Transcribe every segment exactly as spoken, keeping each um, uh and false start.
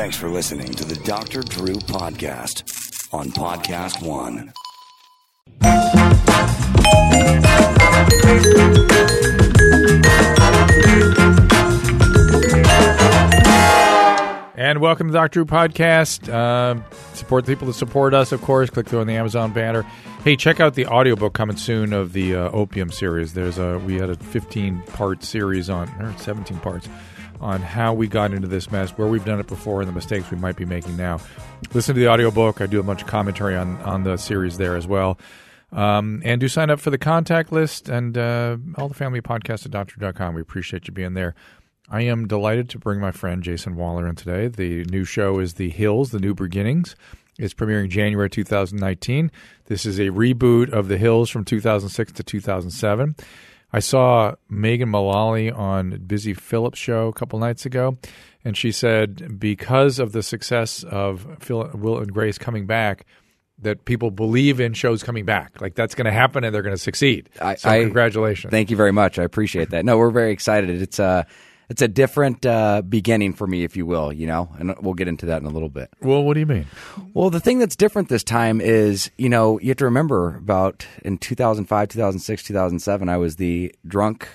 Thanks for listening to the Doctor Drew Podcast on Podcast One. And welcome to the Doctor Drew Podcast. Uh, support the people that support us, of course. Click through on the Amazon banner. Hey, check out the audiobook coming soon of the uh, Opium series. There's a we had a fifteen-part series on, or seventeen parts, on how we got into this mess, where we've done it before, and the mistakes we might be making now. Listen to the audiobook. I do a bunch of commentary on, on the series there as well. Um, and do sign up for the contact list and uh, all the family podcasts at Doctor Drew dot com. We appreciate you being there. I am delighted to bring my friend Jason Wahler in today. The new show is The Hills, The New Beginnings. It's premiering January two thousand nineteen. This is a reboot of The Hills from two thousand six to two thousand seven. I saw Megan Mullally on Busy Philipps' show a couple nights ago, and she said because of the success of Phil, Will and Grace coming back, that people believe in shows coming back. Like, that's going to happen, and they're going to succeed. I, so I, congratulations. Thank you very much. I appreciate that. No, we're very excited. It's uh, It's a different uh, beginning for me, if you will, you know, and we'll get into that in a little bit. Well, what do you mean? Well, the thing that's different this time is, you know, you have to remember about in two thousand five, two thousand six, two thousand seven, I was the drunk,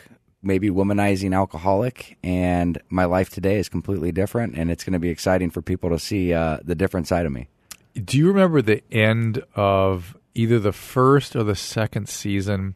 maybe womanizing alcoholic, and my life today is completely different, and it's going to be exciting for people to see uh, the different side of me. Do you remember the end of either the first or the second season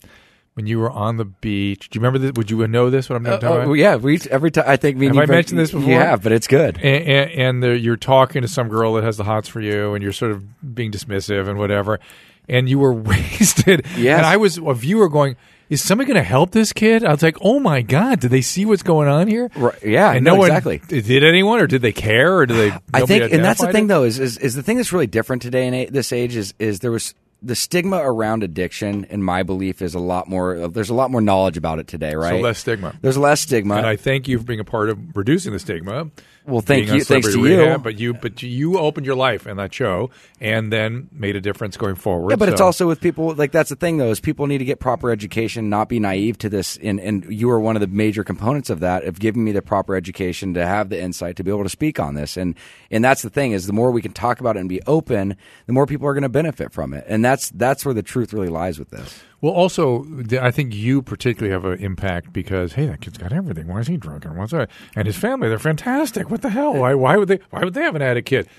when you were on the beach? Do you remember this? Would you know this, what I'm talking uh, about? Oh, yeah. We, every time, I think we Have I mentioned this before? Yeah, but it's good. And, and, and the, you're talking to some girl that has the hots for you, and you're sort of being dismissive and whatever, and you were wasted. Yes. And I was a viewer going, is somebody going to help this kid? I was like, oh, my God, did they see what's going on here? Right. Yeah, and no, no exactly. One, did anyone, or did they care, or did they I think, and that's the thing, it? though, is, is is the thing that's really different today in this age is is there was – the stigma around addiction, in my belief, is a lot more – there's a lot more knowledge about it today, right? So less stigma. There's less stigma. And I thank you for being a part of reducing the stigma. Well, thank you. Thanks to rehab, you. But you. But you opened your life in that show and then made a difference going forward. Yeah, but so. It's also with people – like, that's the thing, though, is people need to get proper education, not be naive to this. And, and you are one of the major components of that, of giving me the proper education to have the insight to be able to speak on this. And, and that's the thing, is the more we can talk about it and be open, the more people are going to benefit from it. And That's that's where the truth really lies with this. Well, also, I think you particularly have an impact because, hey, that kid's got everything. Why is he drunk? And what's that? And his family, they're fantastic. What the hell? Why why would they why would they have an addict kid?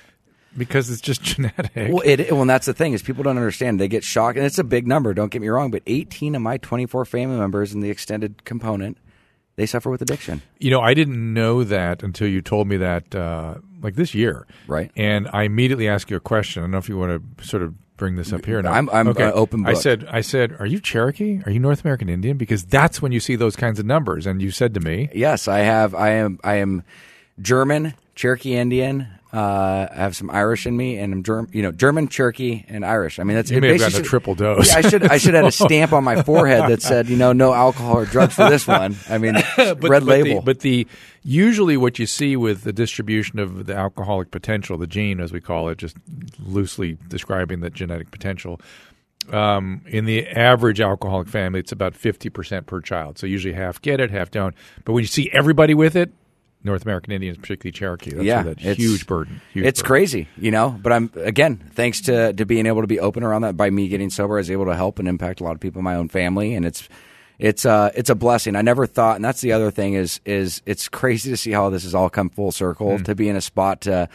Because it's just genetic. Well, it, well, and that's the thing is people don't understand. They get shocked, and it's a big number. Don't get me wrong, but eighteen of my twenty-four family members in the extended component, they suffer with addiction. You know, I didn't know that until you told me that, uh, like this year, right? And I immediately asked you a question. I don't know if you want to sort of bring this up here now. I'm, I'm okay. uh, open book. I said, I said, are you Cherokee? Are you North American Indian? Because that's when you see those kinds of numbers. And you said to me, yes, I have. I am. I am German, Cherokee Indian. Uh, I have some Irish in me, and I'm German, you know, German, Cherokee, and Irish. I mean, that's you it may have gotten should, a triple dose. Yeah, I should, I should have a stamp on my forehead that said, you know, no alcohol or drugs for this one. I mean, but, red but label. The, but the usually what you see with the distribution of the alcoholic potential, the gene as we call it, just loosely describing that genetic potential. Um, in the average alcoholic family, it's about fifty percent per child. So usually half get it, half don't. But when you see everybody with it. North American Indians, particularly Cherokee. That's yeah, that huge burden. Huge it's burden. Crazy, you know. But I'm again, thanks to, to being able to be open around that by me getting sober, I was able to help and impact a lot of people in my own family, and it's it's uh it's a blessing. I never thought, and that's the other thing is is it's crazy to see how this has all come full circle mm. to be in a spot to.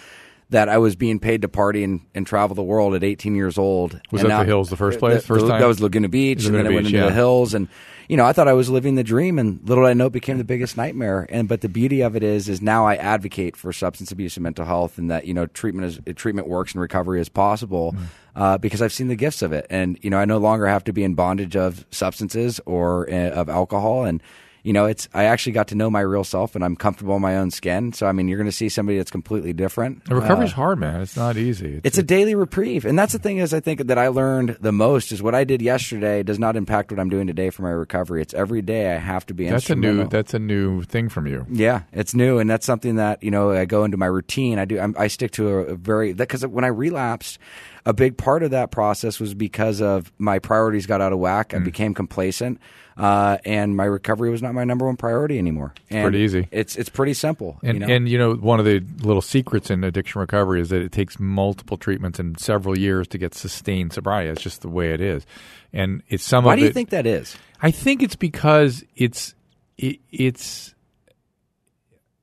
That I was being paid to party and, and travel the world at eighteen years old. Was and that now, the Hills the first place? The, first time? That was Laguna Beach, Laguna and then Beach, I went into yeah. the Hills. And, you know, I thought I was living the dream, and little did I know it became the biggest nightmare. And But the beauty of it is is now I advocate for substance abuse and mental health and that, you know, treatment is treatment works and recovery is possible mm. uh, because I've seen the gifts of it. And, you know, I no longer have to be in bondage of substances or uh, of alcohol and, you know, it's. I actually got to know my real self, and I'm comfortable in my own skin. So, I mean, you're going to see somebody that's completely different. And recovery's uh, hard, man. It's not easy. It's, it's a daily reprieve. And that's the thing is I think that I learned the most is what I did yesterday does not impact what I'm doing today for my recovery. It's every day I have to be that's instrumental. A new, that's a new thing from you. Yeah, it's new. And that's something that, you know, I go into my routine. I do. I'm, I stick to a, a very – because when I relapsed – a big part of that process was because of my priorities got out of whack. I mm. became complacent. uh, and my recovery was not my number one priority anymore. And pretty easy. It's it's pretty simple. And you know? and you know, one of the little secrets in addiction recovery is that it takes multiple treatments and several years to get sustained sobriety. It's just the way it is. And it's some Why of Why do you it, think that is? I think it's because it's it, it's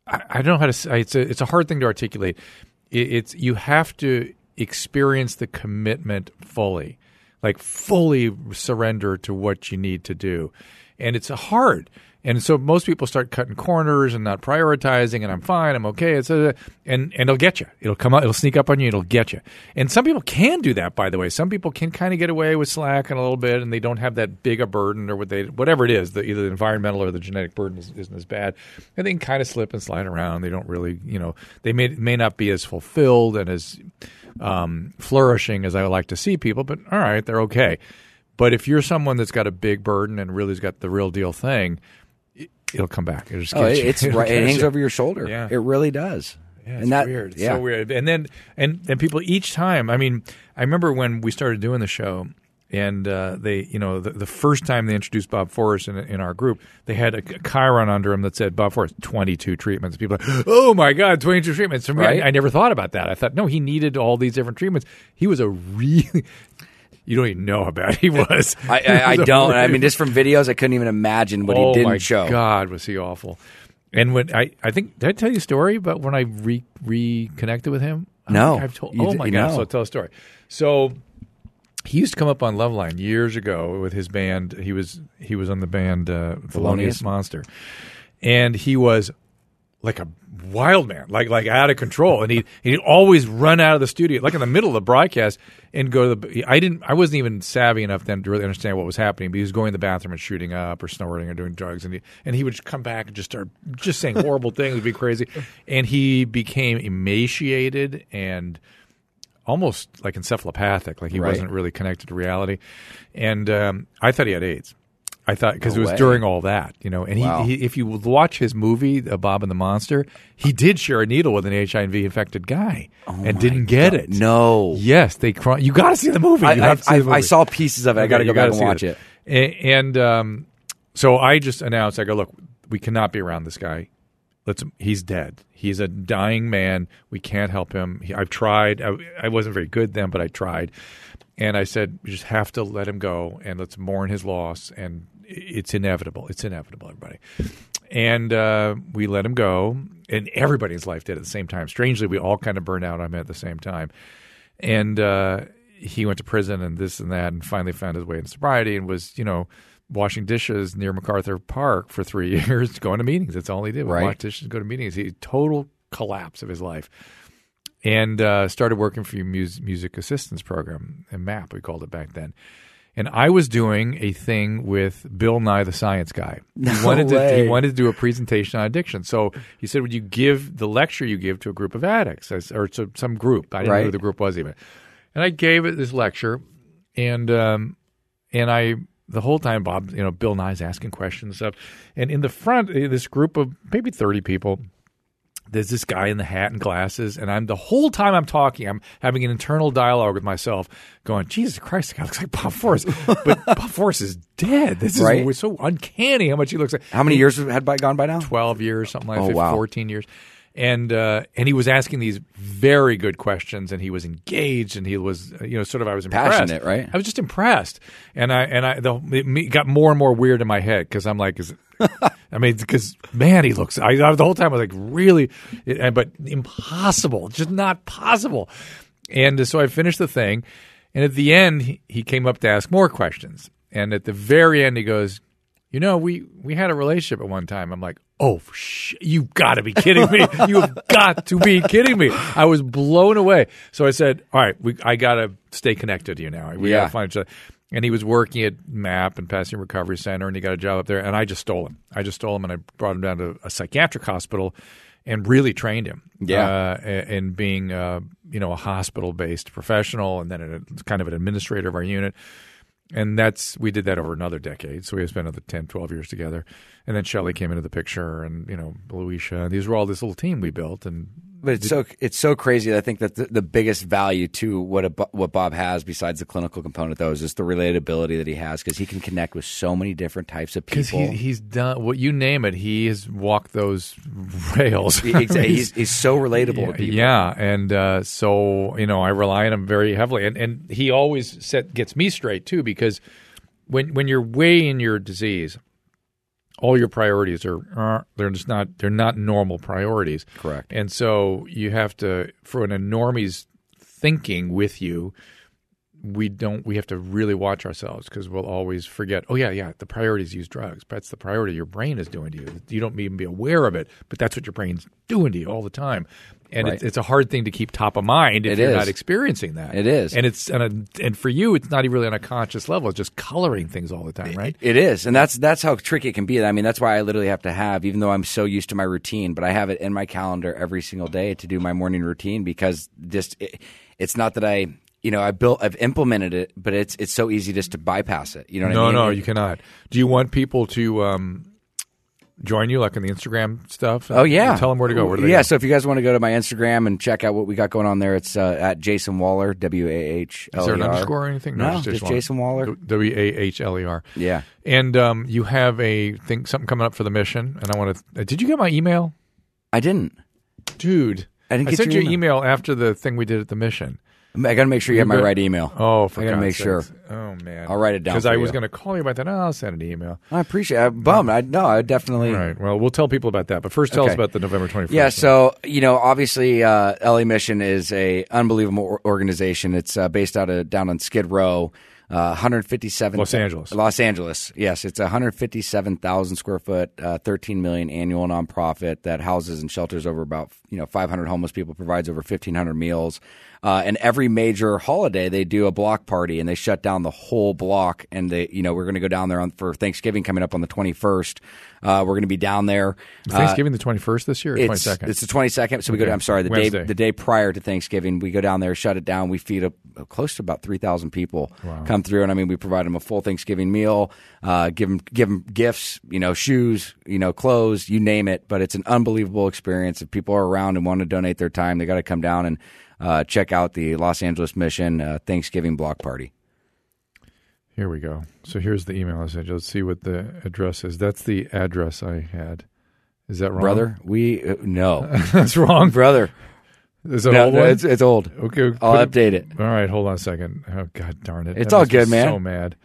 I, I don't know how to say it's a it's a hard thing to articulate. It, it's you have to experience the commitment fully, like fully surrender to what you need to do. And it's hard. And so most people start cutting corners and not prioritizing, and I'm fine, I'm okay, it's a, and, and it'll get you. It'll come up, it'll sneak up on you, it'll get you. And some people can do that, by the way. Some people can kind of get away with slacking a little bit, and they don't have that big a burden or what they, whatever it is, the, either the environmental or the genetic burden is, isn't as bad. And they can kind of slip and slide around. They don't really, you know, they may, may not be as fulfilled and as um, flourishing as I would like to see people, but all right, they're okay. But if you're someone that's got a big burden and really's got the real deal thing, it, it'll come back. It'll just oh, it, it's right, it hangs you. over your shoulder. Yeah. It really does. Yeah, it's and that, weird. It's yeah. so weird. And then and, and people each time. I mean, I remember when we started doing the show, and uh, they, you know, the, the first time they introduced Bob Forrest in, in our group, they had a, a chyron under him that said Bob Forrest twenty-two treatments. People are like, oh my God, twenty-two treatments. For me, right? I, I never thought about that. I thought, no, he needed all these different treatments. He was a really. You don't even know how bad he was. I, I, I don't. I mean, just from videos, I couldn't even imagine what oh he didn't show. Oh, my God, was he awful. And when I, I think – did I tell you a story about when I re, reconnected with him? No. I've told, oh, my God. No. So I'll tell a story. So he used to come up on Love Line years ago with his band. He was he was on the band uh, Thelonious Monster. And he was like a – wild man, like like out of control, and he'd he'd always run out of the studio, like in the middle of the broadcast, and go to the. I didn't, I wasn't even savvy enough then to really understand what was happening. But he was going to the bathroom and shooting up, or snorting, or doing drugs, and he and he would just come back and just start just saying horrible things. It'd be crazy, and he became emaciated and almost like encephalopathic, like he right. wasn't really connected to reality. And um, I thought he had AIDS. I thought because no it was way. during all that, you know, and wow. he, he, if you watch his movie, uh, Bob and the Monster, he did share a needle with an H I V infected guy oh and didn't get God. it. No. Yes. They cr- you got to see the movie. I, you have I, to see I, the movie. I saw pieces of it. I got to go back and watch it. it. And, and um, so I just announced, I go, look, we cannot be around this guy. Let's. He's dead. He's a dying man. We can't help him. He, I've tried. I, I wasn't very good then, but I tried. And I said, we just have to let him go and let's mourn his loss. And it's inevitable. It's inevitable, everybody. And uh, we let him go. And everybody in his life did at the same time. Strangely, we all kind of burned out on him at the same time. And uh, he went to prison and this and that and finally found his way in sobriety and was, you know, washing dishes near MacArthur Park for three years, going to meetings. That's all he did. Right. Wash dishes, go to meetings. He total collapse of his life. And uh, started working for your music, music assistance program, and MAP, we called it back then. And I was doing a thing with Bill Nye the Science Guy. He no wanted way. To, he wanted to do a presentation on addiction. So he said, would you give the lecture you give to a group of addicts or to some group? I didn't right. know who the group was even. And I gave it this lecture, and um, and I the whole time, Bob, you know, Bill Nye's asking questions and stuff. And in the front, this group of maybe thirty people, there's this guy in the hat and glasses, and I'm the whole time I'm talking, I'm having an internal dialogue with myself going, Jesus Christ, the guy looks like Bob Forrest. But Bob Forrest is dead. This is right? so uncanny how much he looks like. How many he, years had by, gone by now? twelve years, something like that, oh, wow. fourteen years. And uh, and he was asking these very good questions, and he was engaged, and he was, you know, sort of I was impressed. Passionate, right? I was just impressed. And I and I the, it got more and more weird in my head because I'm like, is it, I mean, because, man, he looks – I the whole time I was like, really – but impossible, just not possible. And so I finished the thing, and at the end he, he came up to ask more questions. And at the very end he goes, you know, we, we had a relationship at one time. I'm like, oh, sh- you've got to be kidding me. You've got to be kidding me. I was blown away. So I said, all right, we, I got to stay connected to you now. We yeah. got to find each other. And he was working at MAP and Pasadena Recovery Center, and he got a job up there. And I just stole him. I just stole him, and I brought him down to a psychiatric hospital and really trained him yeah. uh, in being uh, you know, a hospital-based professional and then a, kind of an administrator of our unit. And that's we did that over another decade. So we spent another ten, twelve years together. And then Shelley came into the picture and, you know, Louisha. And these were all this little team we built. And But it's so it's so crazy. I think that the, the biggest value to what a, what Bob has, besides the clinical component, though, is just the relatability that he has, because he can connect with so many different types of people. Because he, he's done what you name it. He has walked those rails. He, exactly. he's, he's so relatable yeah, to people. Yeah, and uh, so you know, I rely on him very heavily, and and he always set gets me straight too. Because when when you're way in your disease, all your priorities are uh, they're just not they're not normal priorities. Correct. And so you have to, for an enormous thinking with you, we don't we have to really watch ourselves, because we'll always forget. Oh yeah, yeah. The priorities use drugs. That's the priority your brain is doing to you. You don't even be aware of it, but that's what your brain's doing to you all the time. And right. it's, it's a hard thing to keep top of mind if it you're is. not experiencing that. It is, and it's and, a, and for you, it's not even really on a conscious level. It's just coloring things all the time, right? It, it is, and that's that's how tricky it can be. I mean, that's why I literally have to have, even though I'm so used to my routine, but I have it in my calendar every single day to do my morning routine, because just it, it's not that I. You know, I built, I've implemented it, but it's it's so easy just to bypass it. You know what no, I mean? No, no, you cannot. Do you want people to um, join you, like on the Instagram stuff? And, oh yeah, tell them where to go. Where do they yeah, go? So if you guys want to go to my Instagram and check out what we got going on there, it's uh, at Jason Wahler, W A H L E R. Is there an underscore or anything? No, no just, just Jason Wahler, W A H L E R. Yeah, and um, you have a thing, something coming up for the mission, and I want to. Uh, did you get my email? I didn't, dude. I didn't. Get I sent your you an email. email after the thing we did at the mission. I got to make sure you have my right email. Oh, for I got to make sure. Oh, man. I'll write it down. Because I was going to call you about that. Oh, I'll send an email. I appreciate it. I'm bummed. I, no, I definitely. All right. Well, we'll tell people about that. But first, tell okay. us about the November twenty-first. Yeah. So, you know, obviously, uh, L A Mission is an unbelievable organization. It's uh, based out of down on Skid Row. Uh, one hundred fifty-seven Los Angeles. Los Angeles, yes. It's a one hundred fifty-seven thousand square foot, uh, thirteen million dollars annual nonprofit that houses and shelters over about you know five hundred homeless people, provides over fifteen hundred meals. Uh, and every major holiday, they do a block party, and they shut down the whole block. And they, you know, we're going to go down there on, for Thanksgiving coming up on the twenty-first. Uh, we're going to be down there. Is Thanksgiving uh, the twenty-first this year or it's, twenty-second? It's the twenty-second. So we okay. go to, I'm sorry, the Wednesday. day the day prior to Thanksgiving, we go down there, shut it down. We feed a, a close to about three thousand people wow. come through. And I mean, we provide them a full Thanksgiving meal, uh, give them, give them gifts, you know, shoes, you know, clothes, you name it. But it's an unbelievable experience. If people are around and want to donate their time, they got to come down and uh, check out the Los Angeles Mission uh, Thanksgiving block party. Here we go. So here's the email I sent you. Let's see what the address is. That's the address I had. Is that wrong? Brother, we uh, – no. That's wrong. Brother. Is it no, old? No, it's, it's old. Okay. I'll update it, it. All right. Hold on a second. Oh, God darn it. It's that all good, man. I'm so mad.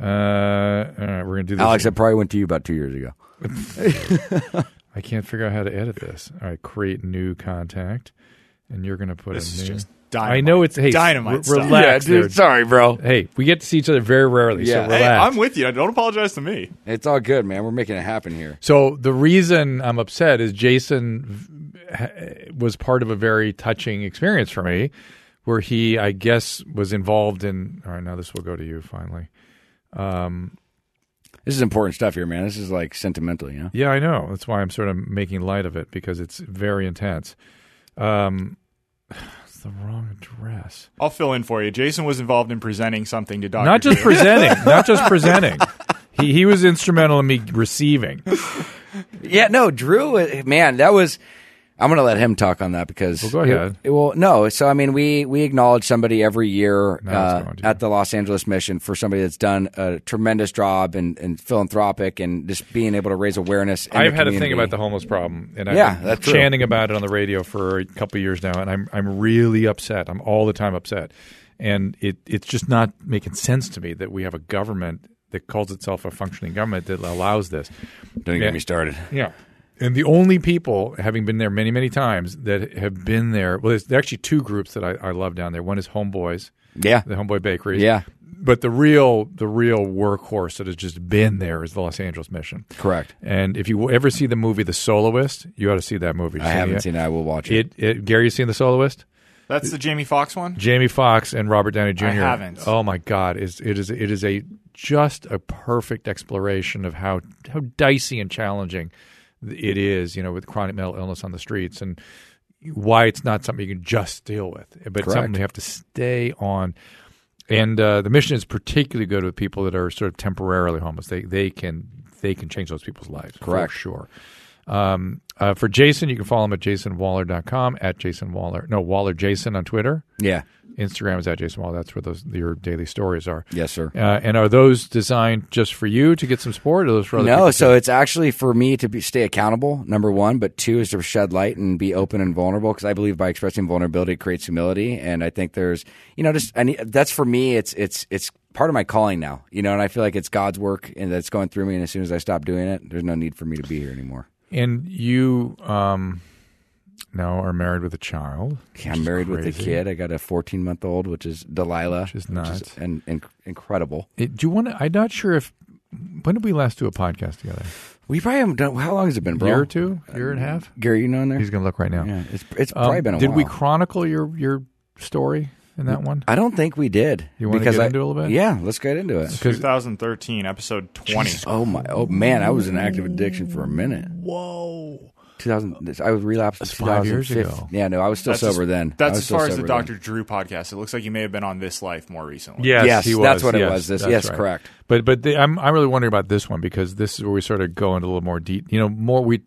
Uh, all right. We're going to do this. Alex, again. I probably went to you about two years ago. I can't figure out how to edit this. All right. Create new contact. And you're going to put this a new – is just- Dynamite. I know it's hey, dynamite. R- relax, yeah, dude. Sorry, bro. Hey, we get to see each other very rarely, yeah. so relax. Hey, I'm with you. Don't apologize to me. It's all good, man. We're making it happen here. So the reason I'm upset is Jason was part of a very touching experience for me, where he, I guess, was involved in. All right, now this will go to you finally. Um, this is important stuff here, man. This is like sentimental, you know. Yeah, I know. That's why I'm sort of making light of it, because it's very intense. Um. The wrong address. I'll fill in for you. Jason was involved in presenting something to Doctor Not just Drew. presenting. Not just presenting. He he was instrumental in me receiving. Yeah, no, Drew, man, that was – I'm going to let him talk on that because – Well, go ahead. It, it, well, no. So, I mean, we, we acknowledge somebody every year no, uh, at the Los Angeles Mission for somebody that's done a tremendous job and, and philanthropic and just being able to raise awareness in I've the had community. A thing about the homeless problem, and I've yeah, been that's chanting true. about it on the radio for a couple of years now, and I'm I'm really upset. I'm all the time upset. And it it's just not making sense to me that we have a government that calls itself a functioning government that allows this. Don't and, get me started. Yeah. And the only people, having been there many, many times, that have been there – well, there's actually two groups that I, I love down there. One is Homeboys. Yeah. The Homeboy Bakery. Yeah. But the real the real workhorse that has just been there is the Los Angeles Mission. Correct. And if you ever see the movie The Soloist, you ought to see that movie. I see haven't it? seen it. I will watch it. it, it Gary, you seen The Soloist? That's the Jamie Foxx one? Jamie Foxx and Robert Downey Junior I haven't. Oh, my God. It's, it is it is a just a perfect exploration of how how dicey and challenging – it is, you know, with chronic mental illness on the streets and why it's not something you can just deal with, but it's something you have to stay on. And uh, the mission is particularly good with people that are sort of temporarily homeless. They they can they can change those people's lives. Correct. For sure. Um, uh, for Jason, you can follow him at jason wahler dot com, at Jason Wahler. No, Wahler Jason on Twitter. Yeah. Instagram is at Jason Wahler. That's where those your daily stories are. Yes, sir. Uh, and are those designed just for you to get some support, or those for other no, people? No, so it's actually for me to be, stay accountable, number one, but two is to shed light and be open and vulnerable, because I believe by expressing vulnerability, it creates humility. And I think there's, you know, just I need, that's for me, it's it's it's part of my calling now, you know, and I feel like it's God's work and that's going through me, and as soon as I stop doing it, there's no need for me to be here anymore. And you um, now are married with a child. Yeah, I'm married with a kid. I got a fourteen-month-old, which is Delilah. Which is nuts. Which is an, an, incredible. It, do you want to – I'm not sure if – when did we last do a podcast together? We probably haven't done – how long has it been, bro? A year or two? A year and a half? Gary, you know in there? He's going to look right now. Yeah, it's it's um, probably been a did while. Did we chronicle your, your story in that one? I don't think we did. You want to get I, into it a little bit? Yeah, let's get into it. twenty thirteen, episode twenty. Jesus. Oh, my. Oh, man, I was in active addiction for a minute. Whoa. two thousand. I was relapsed. That's five years ago. Yeah, no, I was still that's sober as, then. That's as far as the Doctor Then. Drew podcast. It looks like you may have been on This Life more recently. Yes, yes he was. That's what yes, it was. This, yes, right. correct. But but the, I'm I'm really wondering about this one, because this is where we sort of go into a little more deep. You know, more we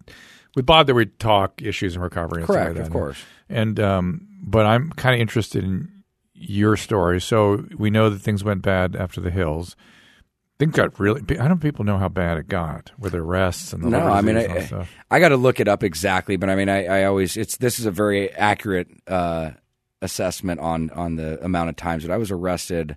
with Bob there we talk issues in recovery. And correct, like that. Of course. And um, but I'm kind of interested in your story. So we know that things went bad after the Hills. Things got really. I don't. People know how bad it got with arrests and the. No, I mean, I, I, I got to look it up exactly, but I mean, I, I always. It's this is a very accurate uh, assessment on on the amount of times that I was arrested.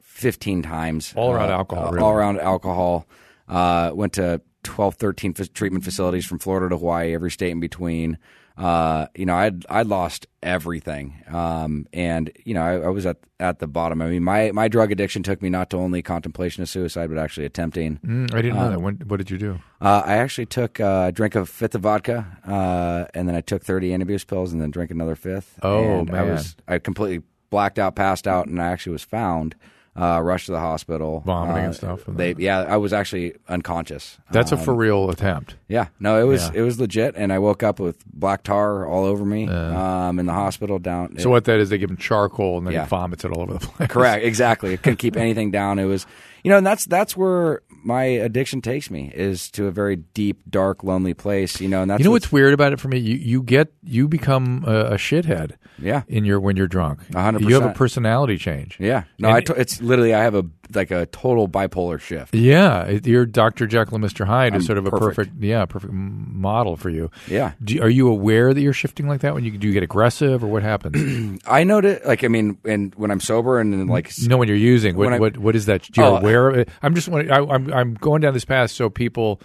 Fifteen times. All around uh, alcohol. Uh, really. All around alcohol. Uh, went to twelve, thirteen f- treatment facilities from Florida to Hawaii, every state in between. Uh, you know, I I lost everything, um, and you know, I, I was at at the bottom. I mean, my, my drug addiction took me not to only contemplation of suicide, but actually attempting. Mm, I didn't uh, know that. When, what did you do? Uh, I actually took uh, drank a fifth of vodka, uh, and then I took thirty anti-abuse pills, and then drank another fifth. Oh and man! I was I completely blacked out, passed out, and I actually was found. Uh, rushed to the hospital. Vomiting uh, and stuff. They, yeah, I was actually unconscious. That's um, a for real attempt. Yeah. No, it was yeah. it was legit, and I woke up with black tar all over me yeah. um, in the hospital. Down. So it, what that is, they give him charcoal, and then yeah. he vomits it all over the place. Correct. Exactly. It couldn't keep anything down. It was, you know, and that's that's where my addiction takes me, is to a very deep, dark, lonely place. You know, and that's you know what's, what's weird about it for me. You you get you become a, a shithead. Yeah. In your when you're drunk, one hundred percent. You have a personality change. Yeah. No, and I t- it's. Literally, I have a like a total bipolar shift. Yeah, you're Doctor Jekyll and Mister Hyde I'm is sort of a perfect, perfect, yeah, perfect model for you. Yeah, do, are you aware that you're shifting like that? When you do, you get aggressive, or what happens? I notice, like, I mean, and when I'm sober, and then like, no, when you're using, when what, what what is that? You're oh, aware of it? I'm just, I, I'm I'm going down this path, so people,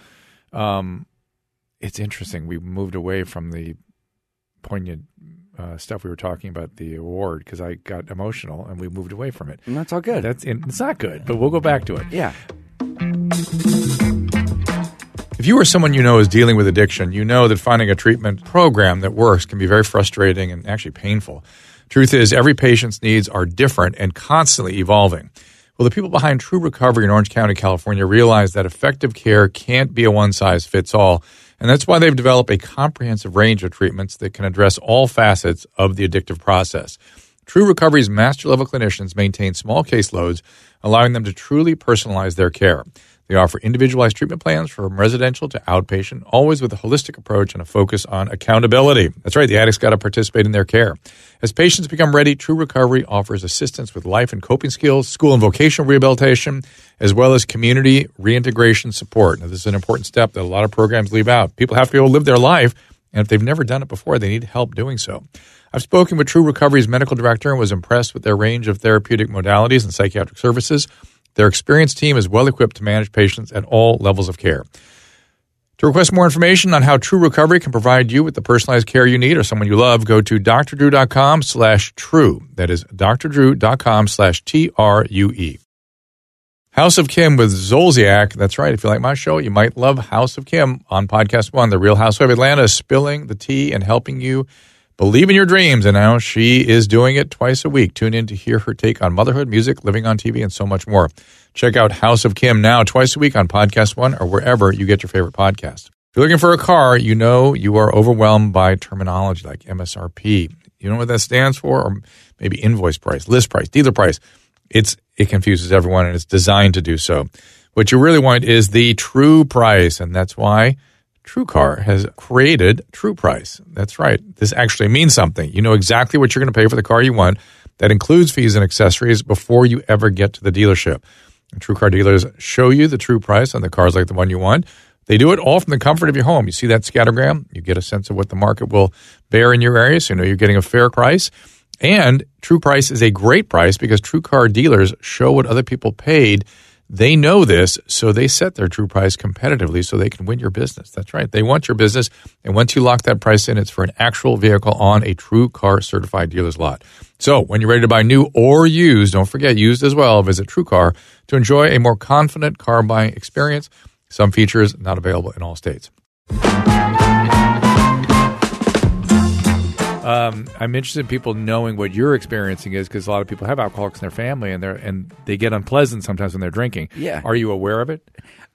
um, it's interesting. We moved away from the poignant. Uh, stuff we were talking about the award, because I got emotional and we moved away from it. And that's all good. That's and it's not good, but we'll go back to it. Yeah. If you or someone you know is dealing with addiction, you know that finding a treatment program that works can be very frustrating and actually painful. Truth is, every patient's needs are different and constantly evolving. Well, the people behind True Recovery in Orange County, California, realize that effective care can't be a one-size-fits-all. And that's why they've developed a comprehensive range of treatments that can address all facets of the addictive process. True Recovery's master-level clinicians maintain small caseloads, allowing them to truly personalize their care. They offer individualized treatment plans from residential to outpatient, always with a holistic approach and a focus on accountability. That's right, the addict's got to participate in their care. As patients become ready, True Recovery offers assistance with life and coping skills, school and vocational rehabilitation, as well as community reintegration support. Now, this is an important step that a lot of programs leave out. People have to be able to live their life, and if they've never done it before, they need help doing so. I've spoken with True Recovery's medical director and was impressed with their range of therapeutic modalities and psychiatric services. Their experienced team is well-equipped to manage patients at all levels of care. To request more information on how True Recovery can provide you with the personalized care you need or someone you love, go to drdrew.com slash true. That is drdrew.com slash T R U E. House of Kim with Zolciak. That's right. If you like my show, you might love House of Kim on Podcast One. The Real Housewife of Atlanta is spilling the tea and helping you believe in your dreams, and now she is doing it twice a week. Tune in to hear her take on motherhood, music, living on T V, and so much more. Check out House of Kim now twice a week on Podcast One or wherever you get your favorite podcast. If you're looking for a car, you know you are overwhelmed by terminology like M S R P. You know what that stands for? Or maybe invoice price, list price, dealer price. It's It confuses everyone, and it's designed to do so. What you really want is the true price, and that's why TrueCar has created TruePrice. That's right. This actually means something. You know exactly what you're going to pay for the car you want. That includes fees and accessories before you ever get to the dealership. TrueCar dealers show you the true price on the cars like the one you want. They do it all from the comfort of your home. You see that scattergram? You get a sense of what the market will bear in your area, so you know you're getting a fair price. And TruePrice is a great price because TrueCar dealers show what other people paid. They know this, so they set their true price competitively so they can win your business. That's right. They want your business, and once you lock that price in, it's for an actual vehicle on a TrueCar certified dealer's lot. So when you're ready to buy new or used, don't forget used as well, visit TrueCar to enjoy a more confident car buying experience. Some features not available in all states. Um, I'm interested in people knowing what you're experiencing is because a lot of people have alcoholics in their family and they're and they get unpleasant sometimes when they're drinking. Yeah. Are you aware of it?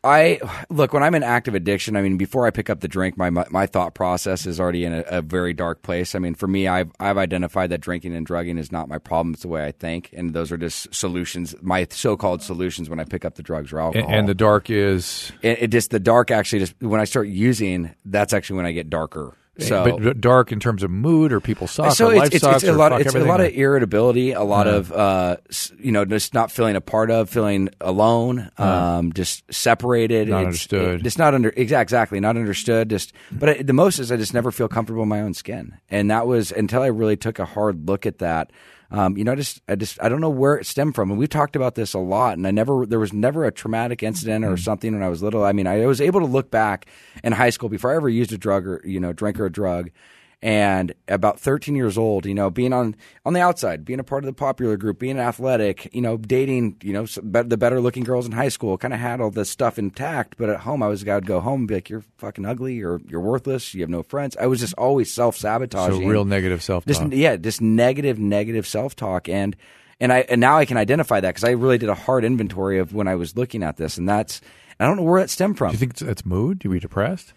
I look, when I'm in active addiction, I mean, before I pick up the drink, my my, my thought process is already in a, a very dark place. I mean, for me, I've, I've identified that drinking and drugging is not my problem. It's the way I think. And those are just solutions, my so-called solutions when I pick up the drugs or alcohol. And, and the dark is? It, it just the dark actually just – when I start using, that's actually when I get darker. So, but dark in terms of mood or people suck so or it's, life it's, sucks it's a lot, or fuck it's everything. It's a lot of irritability, a lot mm-hmm. of, uh, you know, just not feeling a part of, feeling alone, mm-hmm. um, just separated. Not it's, understood. It, just not under, exactly, not understood. Just, But I, the most is I just never feel comfortable in my own skin. And that was until I really took a hard look at that. Um, you know, I just, I just, I don't know where it stemmed from. And we've talked about this a lot. And I never, there was never a traumatic incident or mm-hmm. something when I was little. I mean, I was able to look back in high school before I ever used a drug or, you know, drink or a drug. And about thirteen years old, you know, being on, on the outside, being a part of the popular group, being athletic, you know, dating, you know, the better looking girls in high school, kind of had all this stuff intact. But at home, I was I'd go home and be like, you're fucking ugly or you're worthless. You have no friends. I was just always self-sabotaging. So real negative self-talk. Just, yeah, just negative, negative self-talk. And, and, I, and now I can identify that because I really did a hard inventory of when I was looking at this. And that's – I don't know where that stemmed from. Do you think that's mood? You were depressed?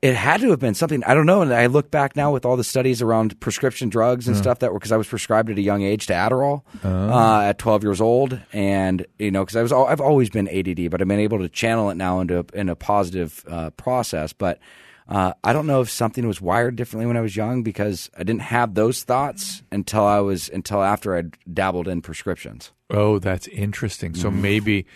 It had to have been something. I don't know. And I look back now with all the studies around prescription drugs and uh. stuff that were because I was prescribed at a young age to Adderall uh. Uh, at twelve years old, and you know because I was all, I've always been A D D, but I've been able to channel it now into a, in a positive uh, process. But uh, I don't know if something was wired differently when I was young because I didn't have those thoughts until I was until after I dabbled in prescriptions. Oh, that's interesting. So mm. maybe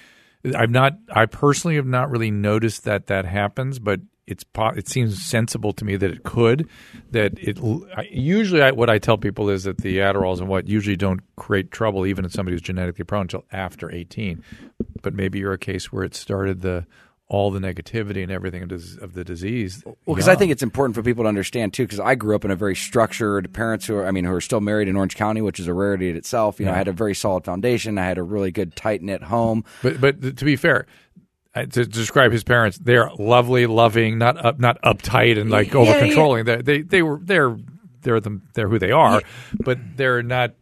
I've not. I personally have not really noticed that that happens, but. It's it seems sensible to me that it could, that it usually I, what I tell people is that the Adderalls and what usually don't create trouble even in somebody who's genetically prone until after eighteen. But maybe you're a case where it started the all the negativity and everything of the disease. Well, because yeah. I think it's important for people to understand too because I grew up in a very structured parents who are, I mean, who are still married in Orange County, which is a rarity in itself. You yeah. know, I had a very solid foundation. I had a really good tight-knit home. But But to be fair – Uh, to describe his parents, they are lovely, loving, not up, not uptight and like yeah, over controlling. Yeah. They, they they were they're they're the they're who they are, yeah. but they're not.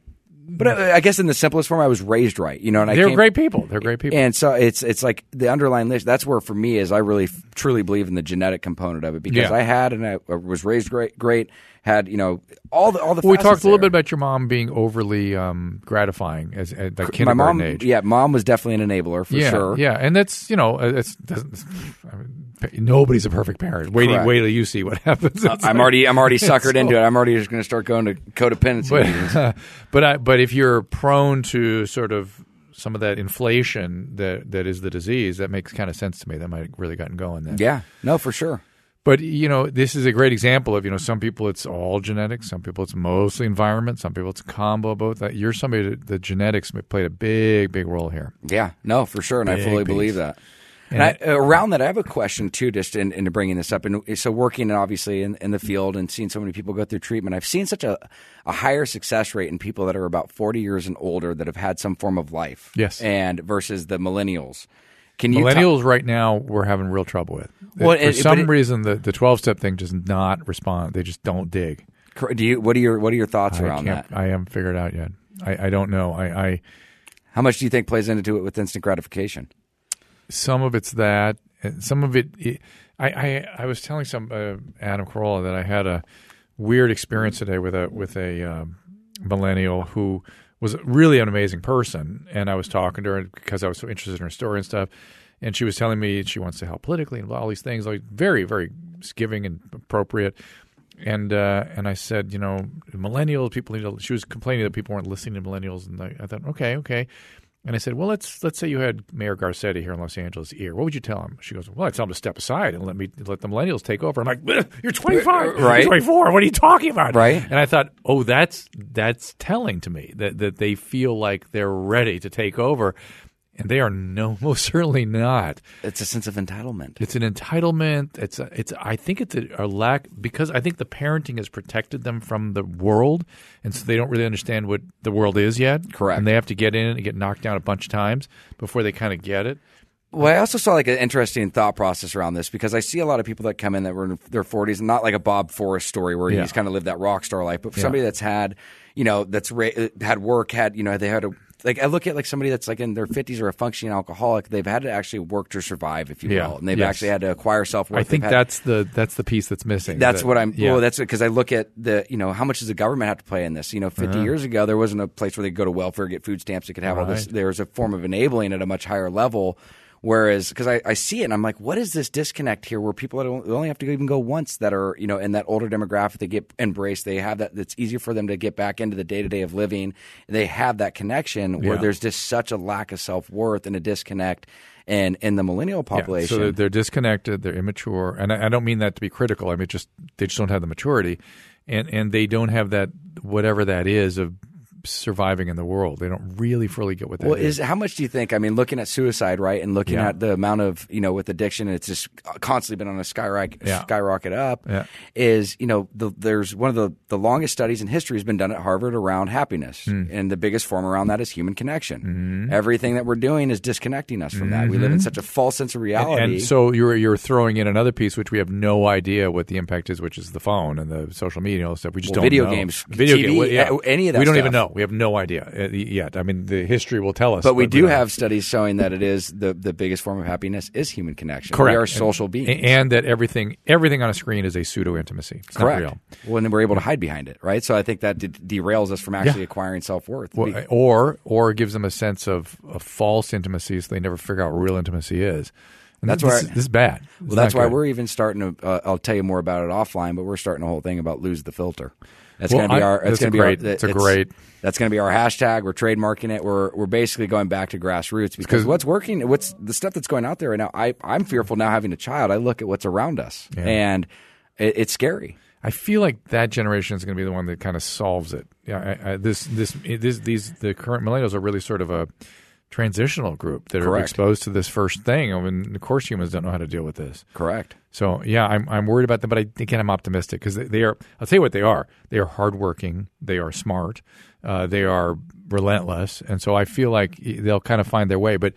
But I, I guess in the simplest form, I was raised right, you know. And I they're came, great people. They're great people, and so it's it's like the underlying list. That's where for me is I really truly believe in the genetic component of it because yeah. I had and I was raised great, great had you know all the all the. Well, we talked a little there. bit about your mom being overly um, gratifying as at like kindergarten My mom, age. Yeah, mom was definitely an enabler for yeah, sure. Yeah, and that's you know it's, it's I mean, nobody's a perfect parent. Wait, wait till you see what happens. Uh, I'm like, already I'm already suckered into so, it. I'm already just going to start going to codependency but, meetings. Uh, but I but if you're prone to sort of some of that inflation that that is the disease, that makes kind of sense to me. That might have really gotten going then. Yeah, no, for sure. But, you know, this is a great example of, you know, some people it's all genetics. Some people it's mostly environment. Some people it's a combo of both. You're somebody that the genetics played a big, big role here. Yeah. No, for sure. And big I fully piece. believe that. And, and I, around that, I have a question, too, just in, in bringing this up. And so working, obviously, in, in the field and seeing so many people go through treatment, I've seen such a, a higher success rate in people that are about forty years and older that have had some form of life. Yes. And versus the millennials. Can you Millennials t- right now we're having real trouble with. Well, For it, some it, reason, the the twelve-step thing does not respond. They just don't dig. Do you? What are your What are your thoughts I around that? I haven't figured out yet. I, I don't know. I, I How much do you think plays into it with instant gratification? Some of it's that. Some of it, it – I, I I was telling some uh, Adam Carolla that I had a weird experience today with a with a um, millennial who – was really an amazing person, and I was talking to her because I was so interested in her story and stuff, And she was telling me she wants to help politically and all these things, like very, very giving and appropriate. And uh, and I said, you know, millennials, people need to, she was complaining that people weren't listening to millennials. And I, I thought, okay, okay. And I said, well, let's let's say you had Mayor Garcetti here in Los Angeles ear. What would you tell him? She goes, well, I'd tell him to step aside and let me let the millennials take over. I'm like, you're twenty-five, right? You're twenty-four. What are you talking about? Right. And I thought, oh, that's that's telling to me that, that they feel like they're ready to take over. And they are no, most certainly not. It's a sense of entitlement. It's an entitlement. It's a, it's. I think it's a, a lack because I think the parenting has protected them from the world, and so they don't really understand what the world is yet. Correct. And they have to get in and get knocked down a bunch of times before they kind of get it. Well, I also saw like an interesting thought process around this because I see a lot of people that come in that were in their forties, and not like a Bob Forrest story where yeah. he's kind of lived that rock star life, but for yeah. somebody that's had, you know, that's ra- had work, had you know, they had a. Like I look at like somebody that's like in their fifties or a functioning alcoholic, they've had to actually work to survive, if you will, yeah, and they've yes. actually had to acquire self-worth. I think had, that's the that's the piece that's missing. That's that, what I'm. Yeah. Well, that's because I look at the you know how much does the government have to play in this? You know, fifty uh-huh. years ago there wasn't a place where they could go to welfare, get food stamps, they could have all, all right. this. There was a form of enabling at a much higher level. Whereas, because I, I see it and I'm like, what is this disconnect here where people that only have to even go once that are, you know, in that older demographic, they get embraced, they have that, it's easier for them to get back into the day-to-day of living. They have that connection where yeah. there's just such a lack of self-worth and a disconnect in, in the millennial population. Yeah, so they're disconnected, they're immature. And I, I don't mean that to be critical. I mean, just they just don't have the maturity and, and they don't have that, whatever that is of surviving in the world. They don't really fully get what that well, is. Well, how much do you think, I mean, looking at suicide, right, and looking yeah. at the amount of, you know, with addiction, it's just constantly been on a skyrocket, yeah. skyrocket up, yeah. is, you know, the, there's one of the, the longest studies in history has been done at Harvard around happiness. Mm. And the biggest form around that is human connection. Mm-hmm. Everything that we're doing is disconnecting us from mm-hmm. that. We live in such a false sense of reality. And, and so you're you're throwing in another piece, which we have no idea what the impact is, which is the phone and the social media and all that stuff. We just well, don't video know. Games, video games, T V, well, yeah. any of that We don't stuff. even know. We have no idea yet. I mean, the history will tell us. But we do have studies showing that it is the, the biggest form of happiness is human connection. Correct. We are social beings. And, and that everything everything on a screen is a pseudo-intimacy. It's correct. Not real. Well, and then we're able to hide behind it, right? So I think that de- derails us from actually yeah. acquiring self-worth. Well, or or gives them a sense of, of false intimacy so they never figure out what real intimacy is. And that's this, why this is bad. It's well, that's why good. We're even starting to uh, – I'll tell you more about it offline, but we're starting a whole thing about lose the filter. That's well, going to be our. That's going to be our, It's a great. That's going to be our hashtag. We're trademarking it. We're we're basically going back to grassroots because what's working, what's the stuff that's going out there right now. I I'm fearful now having a child. I look at what's around us yeah. and it, it's scary. I feel like that generation is going to be the one that kind of solves it. Yeah, I, I, this this this these the current millennials are really sort of a transitional group that correct. Are exposed to this first thing. I mean, of course, humans don't know how to deal with this. Correct. So, yeah, I'm I'm worried about them, but I, again, I'm optimistic because they, they are. I'll tell you what they are. They are hardworking. They are smart. Uh, they are relentless, and so I feel like they'll kind of find their way. But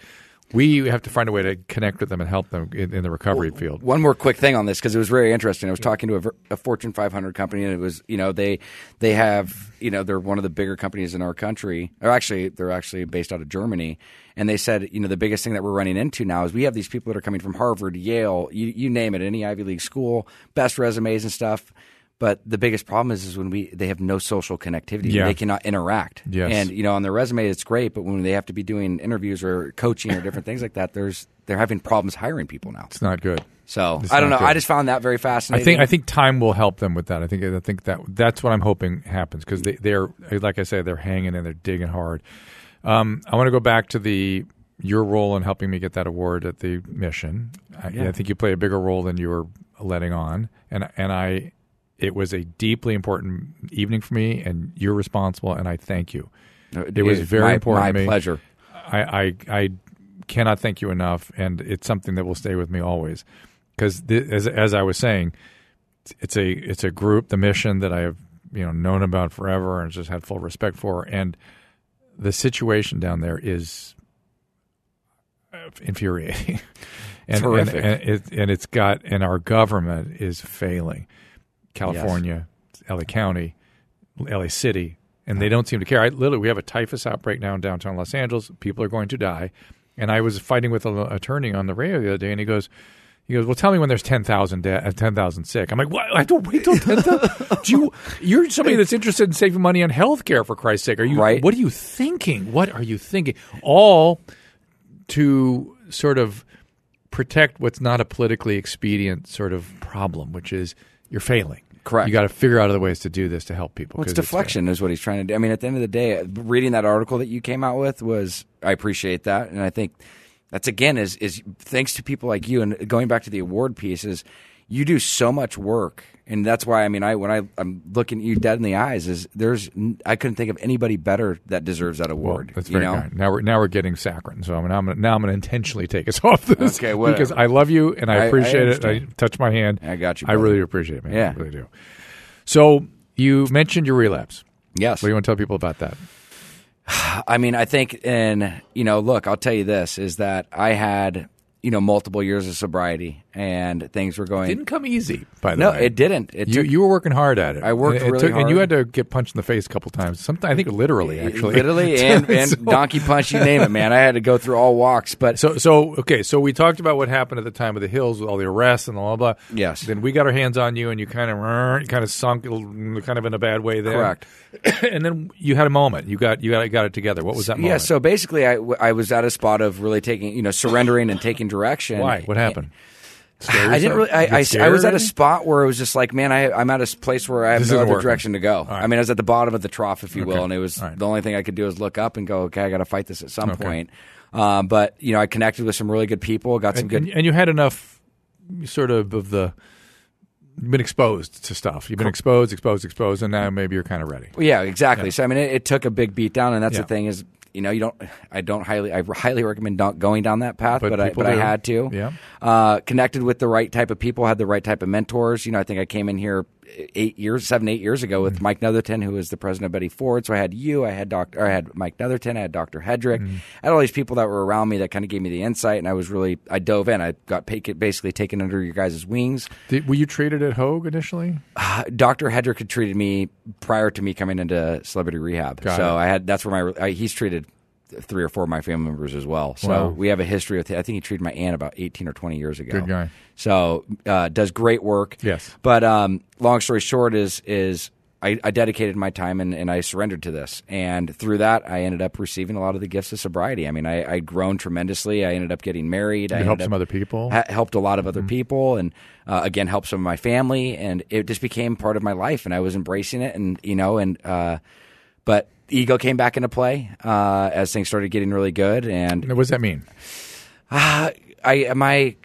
we have to find a way to connect with them and help them in, in the recovery well, field. One more quick thing on this because it was very interesting. I was talking to a, a Fortune five hundred company, and it was you know they they have you know they're one of the bigger companies in our country. Or actually, they're actually based out of Germany. And they said, you know, the biggest thing that we're running into now is we have these people that are coming from Harvard, Yale, you, you name it, any Ivy League school, best resumes and stuff. But the biggest problem is, is when we they have no social connectivity. Yeah. They cannot interact. Yes. And, you know, on their resume, it's great. But when they have to be doing interviews or coaching or different things like that, there's they're having problems hiring people now. It's not good. So it's I don't know. Good. I just found that very fascinating. I think I think time will help them with that. I think I think that that's what I'm hoping happens because they, they're, like I said, they're hanging in, they're digging hard. Um, I want to go back to the your role in helping me get that award at the mission. I, yeah. I think you played a bigger role than you were letting on, and and I it was a deeply important evening for me, and you're responsible, and I thank you. It, it was very my, important. My to me. pleasure. I, I I cannot thank you enough, and it's something that will stay with me always because as as I was saying, it's a it's a group, the mission that I have you know known about forever and just had full respect for, and the situation down there is infuriating, and, and, and, it, and it's got and our government is failing. California, yes. L A County, L A City, and they don't seem to care. I, literally, we have a typhus outbreak now in downtown Los Angeles. People are going to die, and I was fighting with an attorney on the radio the other day, and he goes, "He goes, well, tell me when there's ten thousand de- ten thousand sick." I'm like, "What? I don't wait till ten thousand? Do you? You're somebody that's interested in saving money on healthcare for Christ's sake. Are you? Right. What are you thinking? What are you thinking? All to sort of protect what's not a politically expedient sort of problem, which is you're failing. Correct. You got to figure out other ways to do this to help people. Well, it's deflection it's is what he's trying to do. I mean, at the end of the day, reading that article that you came out with was, I appreciate that. And I think that's, again, is is thanks to people like you. And going back to the award pieces, you do so much work. And that's why, I mean, I when I, I'm looking at you dead in the eyes, is there's I couldn't think of anybody better that deserves that award. Well, that's very you know? kind. Now we're now we're getting saccharine, so I'm, I'm gonna, now I'm going to intentionally take us off this okay, well, because I love you and I, I appreciate I it. I touch my hand. I got you. Brother. I really appreciate it, man. Yeah. I really do. So you mentioned your relapse. Yes. What do you want to tell people about that? I mean, I think, and you know, look, I'll tell you this, is that I had – you know, multiple years of sobriety, and things were going. It didn't come easy, by the no, way. No, it didn't. It you, took, you were working hard at it. I worked it, it really took, hard. And you had to get punched in the face a couple times. Sometimes, I think literally, actually. Literally, and, and so. Donkey punch, you name it, man. I had to go through all walks. But so, so okay, so we talked about what happened at the time of the Hills with all the arrests and blah, blah, blah. Yes. Then we got our hands on you, and you kind of kind of sunk kind of in a bad way there. Correct. And then you had a moment. You got you got, got it together. What was that moment? Yeah, so basically I, I was at a spot of really taking, you know, surrendering and taking direction. Why? What happened? I didn't really. I, I, I was at a spot where it was just like, man, I, I'm at a place where I have no other direction to go. Right. I mean, I was at the bottom of the trough, if you will, okay. and it was right. the only thing I could do is look up and go, okay, I got to fight this at some okay. point. Um, but, you know, I connected with some really good people, got some and, good. And you had enough sort of of the. Been exposed to stuff. You've been exposed, exposed, exposed, and now maybe you're kind of ready. Well, yeah, exactly. Yeah. So I mean, it, it took a big beat down, and that's yeah. the thing is, you know, you don't. I don't highly. I highly recommend not going down that path, but but, I, but I had to. Yeah. Uh, connected with the right type of people, had the right type of mentors. You know, I think I came in here eight years, seven, eight years ago with mm-hmm. Mike Netherton, who was the president of Betty Ford. So I had you, I had Doctor, I had Mike Netherton, I had Doctor Hedrick, mm-hmm. I had all these people that were around me that kind of gave me the insight, and I was really, I dove in. I got basically taken under your guys' wings. Did, were you treated at Hoag initially? Uh, Doctor Hedrick had treated me prior to me coming into celebrity rehab. Got so it. I had that's where my I, he's treated three or four of my family members as well. So wow. we have a history with him. I think he treated my aunt about eighteen or twenty years ago. Good guy. So uh, does great work. Yes. But um, long story short is is I, I dedicated my time and, and I surrendered to this. And through that, I ended up receiving a lot of the gifts of sobriety. I mean, I, I'd grown tremendously. I ended up getting married. You I helped some other people. Ha- helped a lot of mm-hmm. other people and, uh, again, helped some of my family. And it just became part of my life and I was embracing it and, you know, and uh, but – ego came back into play uh, as things started getting really good, and what does that mean? Uh, I my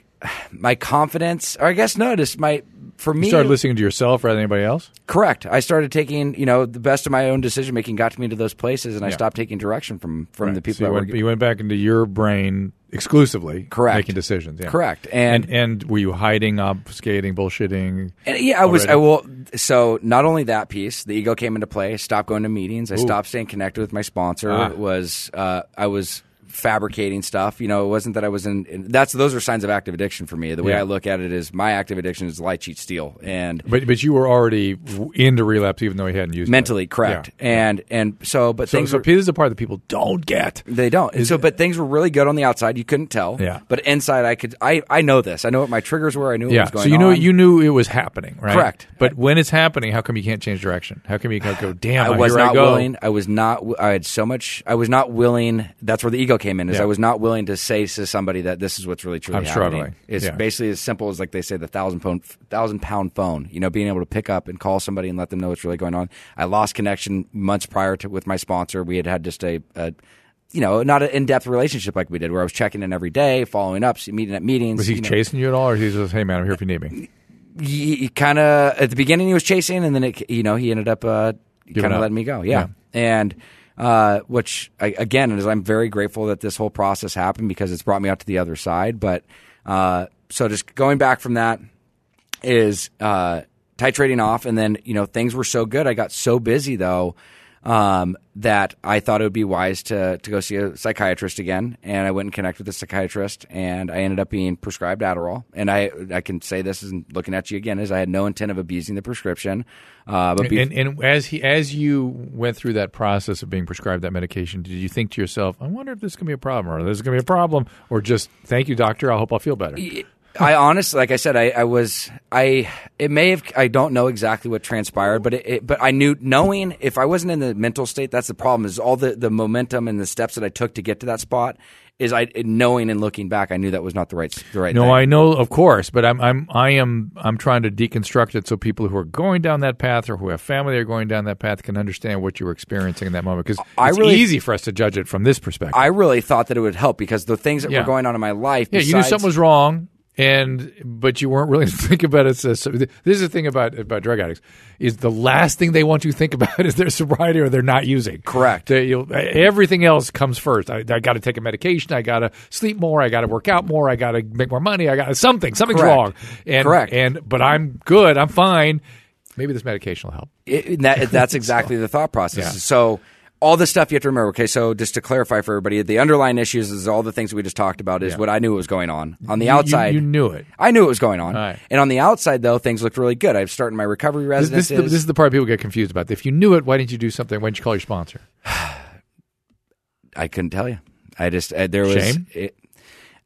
my confidence, or I guess no, just my for me. You started listening to yourself rather than anybody else. Correct. I started taking, you know, the best of my own decision making got me to those places, and yeah. I stopped taking direction from from right. the people. So you, that went, were, you went back into your brain exclusively, correct? Making decisions, yeah. correct. And, and and were you hiding, obfuscating, bullshitting? And, yeah, I already? was. I will. So not only that piece, the ego came into play. I stopped going to meetings. I Ooh. stopped staying connected with my sponsor. Ah. It was uh, I was fabricating stuff. You know, it wasn't that I was in, in. That's those are signs of active addiction for me. The way yeah. I look at it is my active addiction is lie, cheat, steal, and but but you were already into relapse even though you hadn't used mentally it. correct. Yeah. And and so but so, things so were, this is the part that people don't get. They don't. Is, so but things were really good on the outside. You couldn't tell. Yeah. But inside, I could. I I know this. I know what my triggers were. I knew yeah. what was going on. So you knew on. you knew it was happening, right? Correct. But I, when it's happening, how come you can't change direction? How come you can't go? Damn, I was here not I go. willing. I was not. I had so much. I was not willing. That's where the ego came in is yeah. I was not willing to say to somebody that this is what's really truly I'm happening. Struggling. It's yeah. basically as simple as like they say the thousand pound, thousand pound phone, you know, being able to pick up and call somebody and let them know what's really going on. I lost connection months prior to with my sponsor. We had had just a, a you know, not an in-depth relationship like we did where I was checking in every day, following up, meeting at meetings. Was he you chasing know. you at all or he just, hey man, I'm here if you need me? He, he kind of, at the beginning he was chasing and then, it, you know, he ended up uh, kind of letting me go. Yeah. yeah. And Uh, which I, again is I'm very grateful that this whole process happened because it's brought me out to the other side. But uh, so just going back from that is uh, titrating off, and then you know things were so good. I got so busy though um, that I thought it would be wise to to go see a psychiatrist again, and I went and connected with a psychiatrist, and I ended up being prescribed Adderall. And I I can say this is looking at you again is I had no intent of abusing the prescription. Uh, but be- and, and as he, as you went through that process of being prescribed that medication, did you think to yourself, I wonder if this is going to be a problem or this is going to be a problem or just thank you, doctor, I hope I'll feel better? I honestly, like I said, I, I was, I, it may have, I don't know exactly what transpired, but it, it, but I knew knowing if I wasn't in the mental state, that's the problem is all the, the momentum and the steps that I took to get to that spot. is I knowing and looking back, I knew that was not the right the right. No, thing. I know, of course, but I'm I'm I am I'm trying to deconstruct it so people who are going down that path or who have family that are going down that path can understand what you were experiencing in that moment, because it's really easy for us to judge it from this perspective. I really thought that it would help, because the things that yeah. were going on in my life. Yeah, besides, you knew something was wrong. And but you weren't really thinking about it. So, so this is the thing about about drug addicts, is the last thing they want you to think about is their sobriety or they're not using. Correct. They, you know, everything else comes first. I, I got to take a medication. I got to sleep more. I got to work out more. I got to make more money. I got something. Something's Correct. Wrong. And, Correct. And but I'm good. I'm fine. Maybe this medication will help. It, that, that's exactly so, the thought process. Yeah. So. All this stuff you have to remember, okay? So just to clarify for everybody, the underlying issues is all the things we just talked about is yeah. what I knew was going on. On the outside. You, you knew it. I knew it was going on. Right. And on the outside, though, things looked really good. I was starting my recovery residences. This, this, is the, this is the part people get confused about. If you knew it, why didn't you do something? Why didn't you call your sponsor? I couldn't tell you. I just uh, – there was – Shame? It,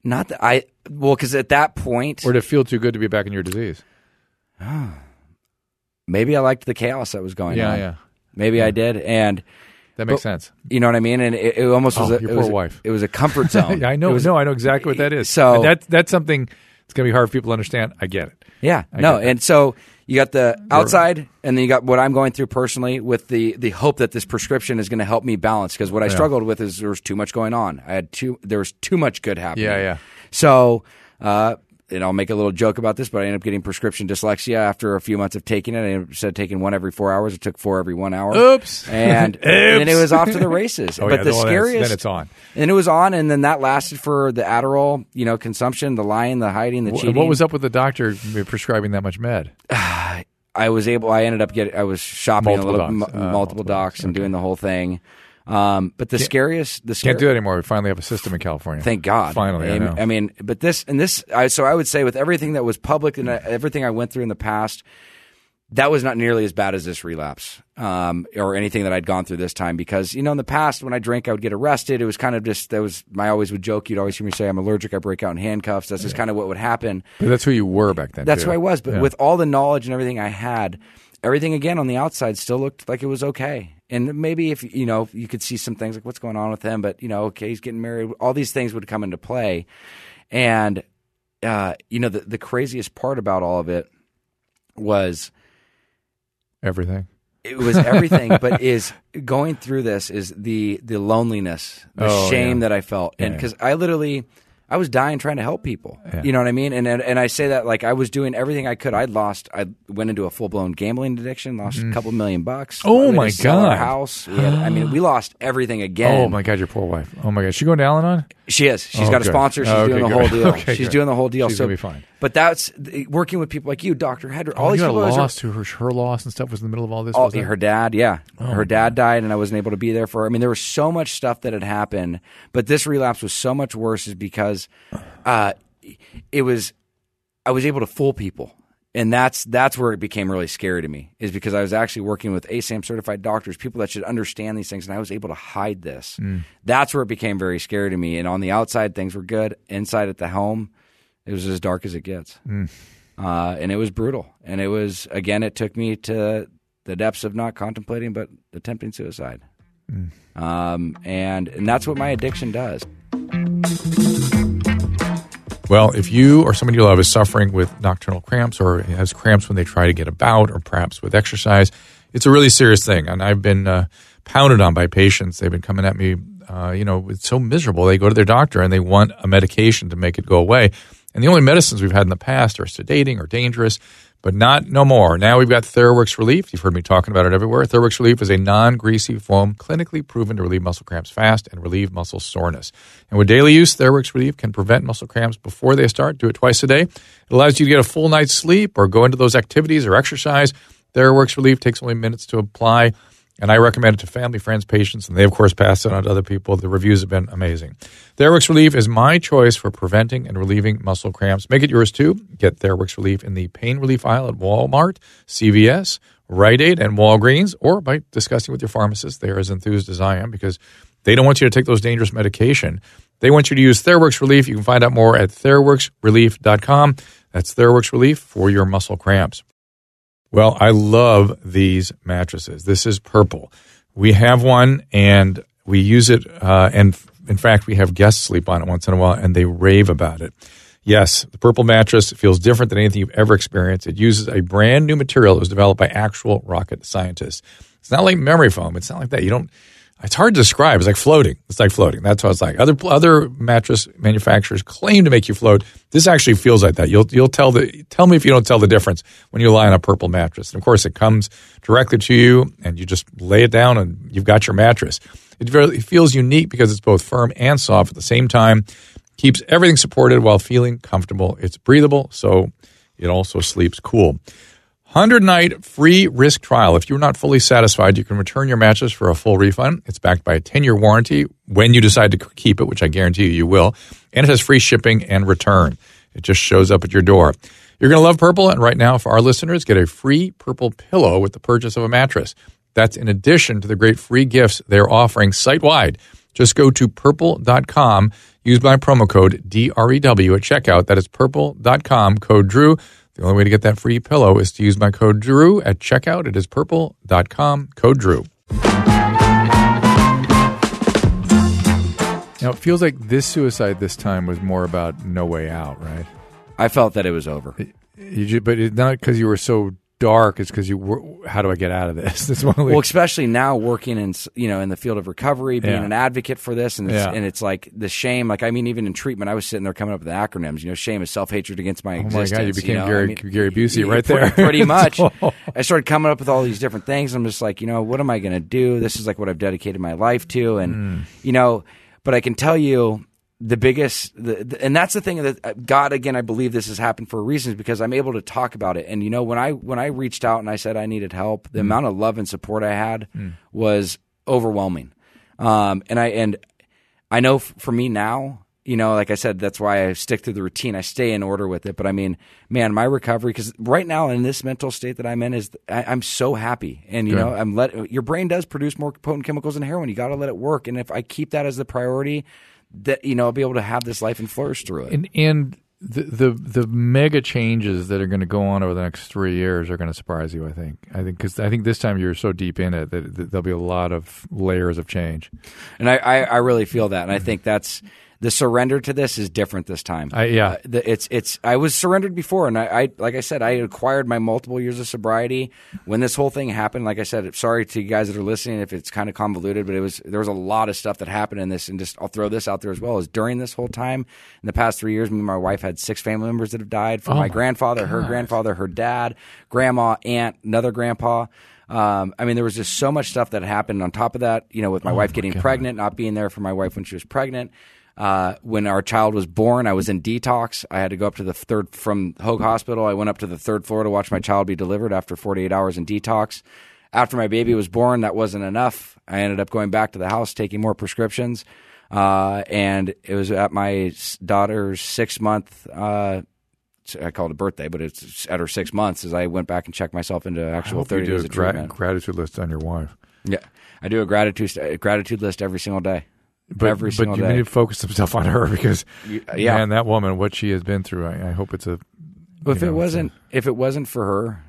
not that I – well, because at that point – Or did it feel too good to be back in your disease? Maybe I liked the chaos that was going yeah, on. Yeah, yeah. Maybe yeah. I did. And – That makes but, sense. You know what I mean? And it, it almost oh, was a your it poor was a, wife. It was a comfort zone. I know. It was, no, I know exactly what that is. So that's that's something that's going to be hard for people to understand. I get it. Yeah. I no. And so you got the outside, and then you got what I'm going through personally, with the the hope that this prescription is going to help me balance, because what I yeah. struggled with is there was too much going on. I had too there was too much good happening. Yeah. Yeah. So. uh And I'll make a little joke about this, but I ended up getting prescription dyslexia after a few months of taking it. I instead of taking one every four hours, it took four every one hour. Oops. And then it was off to the races. Oh, but yeah, the scariest – Then it's on. And it was on, and then that lasted for the Adderall, you know, consumption, the lying, the hiding, the well, cheating. What was up with the doctor prescribing that much med? I was able – I ended up getting – I was shopping multiple a little docs. M- uh, multiple, multiple docs and okay. doing the whole thing. Um, but the can't, scariest, the scariest, can't do it anymore. We finally have a system in California. Thank God. Finally. I, I, know. I mean, but this and this, I, so I would say with everything that was public and everything I went through in the past, that was not nearly as bad as this relapse, um, or anything that I'd gone through this time, because, you know, in the past when I drank, I would get arrested. It was kind of just, that was, I always would joke. You'd always hear me say, I'm allergic. I break out in handcuffs. That's yeah. just kind of what would happen. But that's who you were back then. That's too. Who I was. But yeah. with all the knowledge and everything I had, everything again on the outside still looked like it was okay. And maybe if, you know, you could see some things like what's going on with him, but, you know, okay, he's getting married. All these things would come into play. And, uh, you know, the, the craziest part about all of it was – Everything. It was everything, but is going through this is the the loneliness, the oh, shame yeah. that I felt. And because yeah, yeah. I literally – I was dying trying to help people. Yeah. You know what I mean? And, and and I say that like I was doing everything I could. I lost – I went into a full-blown gambling addiction, lost mm. a couple million bucks. Oh, my God. House. We had, I mean, we lost everything again. Oh, my God. Your poor wife. Oh, my God. Is she going to Al-Anon? She is. She's oh, got good. a sponsor. She's oh, okay, doing the good. whole deal. okay, She's good. doing the whole deal. She's so, going to be fine. But that's – working with people like you, Doctor Hedrick. Oh, all these people lost – her, her loss and stuff was in the middle of all this. All, was her dad, yeah. Oh, her dad died, and I wasn't able to be there for her. I mean, there was so much stuff that had happened, but this relapse was so much worse is because – Uh, it was, I was able to fool people, and that's that's where it became really scary to me, is because I was actually working with A S A M certified doctors, people that should understand these things, and I was able to hide this. Mm. That's where it became very scary to me. And on the outside, things were good. Inside at the home, it was as dark as it gets, mm. uh, and it was brutal. And it was again, it took me to the depths of not contemplating but attempting suicide, mm. um, and and that's what my addiction does. Well, if you or somebody you love is suffering with nocturnal cramps or has cramps when they try to get about, or perhaps with exercise, it's a really serious thing. And I've been uh, pounded on by patients. They've been coming at me, uh, you know, it's so miserable. They go to their doctor and they want a medication to make it go away. And the only medicines we've had in the past are sedating or dangerous, but not no more. Now we've got Theraworx Relief. You've heard me talking about it everywhere. Theraworx Relief is a non-greasy foam clinically proven to relieve muscle cramps fast and relieve muscle soreness. And with daily use, Theraworx Relief can prevent muscle cramps before they start. Do it twice a day. It allows you to get a full night's sleep or go into those activities or exercise. Theraworx Relief takes only minutes to apply. And I recommend it to family, friends, patients, and they, of course, pass it on to other people. The reviews have been amazing. Theraworx Relief is my choice for preventing and relieving muscle cramps. Make it yours, too. Get Theraworx Relief in the pain relief aisle at Walmart, C V S, Rite Aid, and Walgreens, or by discussing with your pharmacist. They are as enthused as I am, because they don't want you to take those dangerous medication. They want you to use Theraworx Relief. You can find out more at theraworx relief dot com. That's Theraworx Relief for your muscle cramps. Well, I love these mattresses. This is Purple. We have one, and we use it, uh, and In fact, we have guests sleep on it once in a while, and they rave about it. Yes, the Purple mattress feels different than anything you've ever experienced. It uses a brand new material that was developed by actual rocket scientists. It's not like memory foam. It's not like that. You don't. It's hard to describe. It's like floating. It's like floating. That's what it's like. Other other mattress manufacturers claim to make you float. This actually feels like that. You'll you'll tell the tell me if you don't tell the difference when you lie on a Purple mattress. And of course, it comes directly to you, and you just lay it down, and you've got your mattress. It very, it feels unique because it's both firm and soft at the same time. Keeps everything supported while feeling comfortable. It's breathable, so it also sleeps cool. one hundred night free risk trial. If you're not fully satisfied, you can return your mattress for a full refund. It's backed by a ten year warranty when you decide to keep it, which I guarantee you you will. And it has free shipping and return. It just shows up at your door. You're going to love Purple, and right now for our listeners, get a free Purple pillow with the purchase of a mattress. That's in addition to the great free gifts they're offering site-wide. Just go to purple dot com. Use my promo code D R E W at checkout. That is purple dot com, code Drew. The only way to get that free pillow is to use my code Drew at checkout. It is purple dot com, code Drew. Now, it feels like this suicide this time was more about no way out, right? I felt that it was over. You just, but it's not because you were so dark. It's because you were, how do I get out of this? This one, like, well, especially now working in, you know, in the field of recovery, being yeah. an advocate for this, and it's, yeah. and it's like the shame. Like, I mean, even in treatment, I was sitting there coming up with the acronyms. You know, shame is self-hatred against my oh existence. Oh my God, you became you know? Gary, I mean, Gary Busey you, right there. Pretty, pretty much. oh. I started coming up with all these different things. I'm just like, you know, what am I going to do? This is like what I've dedicated my life to, and mm. you know, but I can tell you. The biggest, the, the, and that's the thing that God, again, I believe this has happened for a reason, is because I'm able to talk about it. And you know, when I when I reached out and I said I needed help, the mm. amount of love and support I had mm. was overwhelming. Um, and I and I know f- for me now, you know, like I said, that's why I stick to the routine. I stay in order with it. But I mean, man, my recovery, because right now in this mental state that I'm in is I, I'm so happy. And you Good. know, I'm let your brain does produce more potent chemicals than heroin. You got to let it work. And if I keep that as the priority, that, you know, I'll be able to have this life and flourish through it. And, and the, the the mega changes that are going to go on over the next three years are going to surprise you, I think. I think because I think this time you're so deep in it that, that there'll be a lot of layers of change. And I, I, I really feel that, and I think that's the surrender to this is different this time. I, yeah, uh, the, it's it's. I was surrendered before, and I, I like I said, I acquired my multiple years of sobriety when this whole thing happened. Like I said, sorry to you guys that are listening if it's kind of convoluted, but it was there was a lot of stuff that happened in this, and just I'll throw this out there as well. Is during this whole time in the past three years, me and my wife had six family members that have died. From oh my, my grandfather, God. her grandfather, her dad, grandma, aunt, another grandpa. Um, I mean, there was just so much stuff that happened. On top of that, you know, with my oh wife my getting God. pregnant, not being there for my wife when she was pregnant. Uh, when our child was born, I was in detox. I had to go up to the third from Hoag Hospital. I went up to the third floor to watch my child be delivered after forty-eight hours in detox. After my baby was born, that wasn't enough. I ended up going back to the house, taking more prescriptions. Uh, and it was at my daughter's six month, uh, I call it a birthday, but it's at her six months as I went back and checked myself into actual thirty days of treatment. I hope you do a gratitude list on your wife. Yeah. I do a gratitude, a gratitude list every single day. But, Every but you day. need to focus himself on her because, you, yeah. man, that woman, what she has been through, I, I hope it's a. Well, if know, it wasn't, a, if it wasn't for her,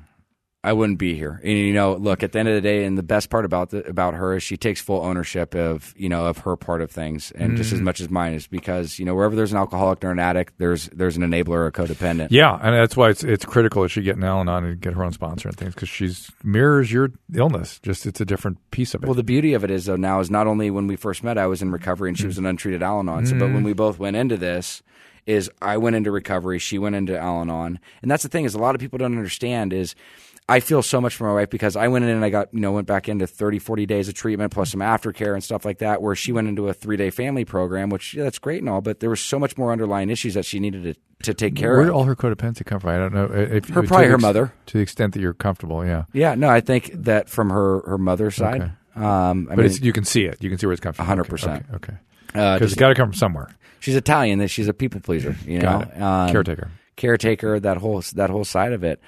I wouldn't be here. And you know, look, at the end of the day, and the best part about the, about her is she takes full ownership of you know of her part of things, and mm. just as much as mine is because you know wherever there's an alcoholic or an addict, there's there's an enabler or a codependent. Yeah, and that's why it's it's critical that she get an Al-Anon and get her own sponsor and things because she's mirrors your illness. Just it's a different piece of it. Well, the beauty of it is though now is not only when we first met, I was in recovery and she mm. was an untreated Al-Anon, mm. so, but when we both went into this. Is I went into recovery, she went into Al-Anon. And that's the thing is a lot of people don't understand is I feel so much for my wife because I went in and I got, you know, went back into thirty, forty days of treatment plus some aftercare and stuff like that where she went into a three-day family program, which yeah, that's great and all, but there was so much more underlying issues that she needed to, to take care of. Where did all her codependency come from? I don't know. If her, probably her ex- mother. To the extent that you're comfortable, yeah. Yeah, no, I think that from her, her mother's side. Okay. Um, I but mean, it's, you can see it. You can see where it's coming from. one hundred percent. Okay. okay. Because uh, it's got to come from somewhere. She's Italian. She's a people pleaser. You know, um, caretaker, caretaker. That whole that whole side of it.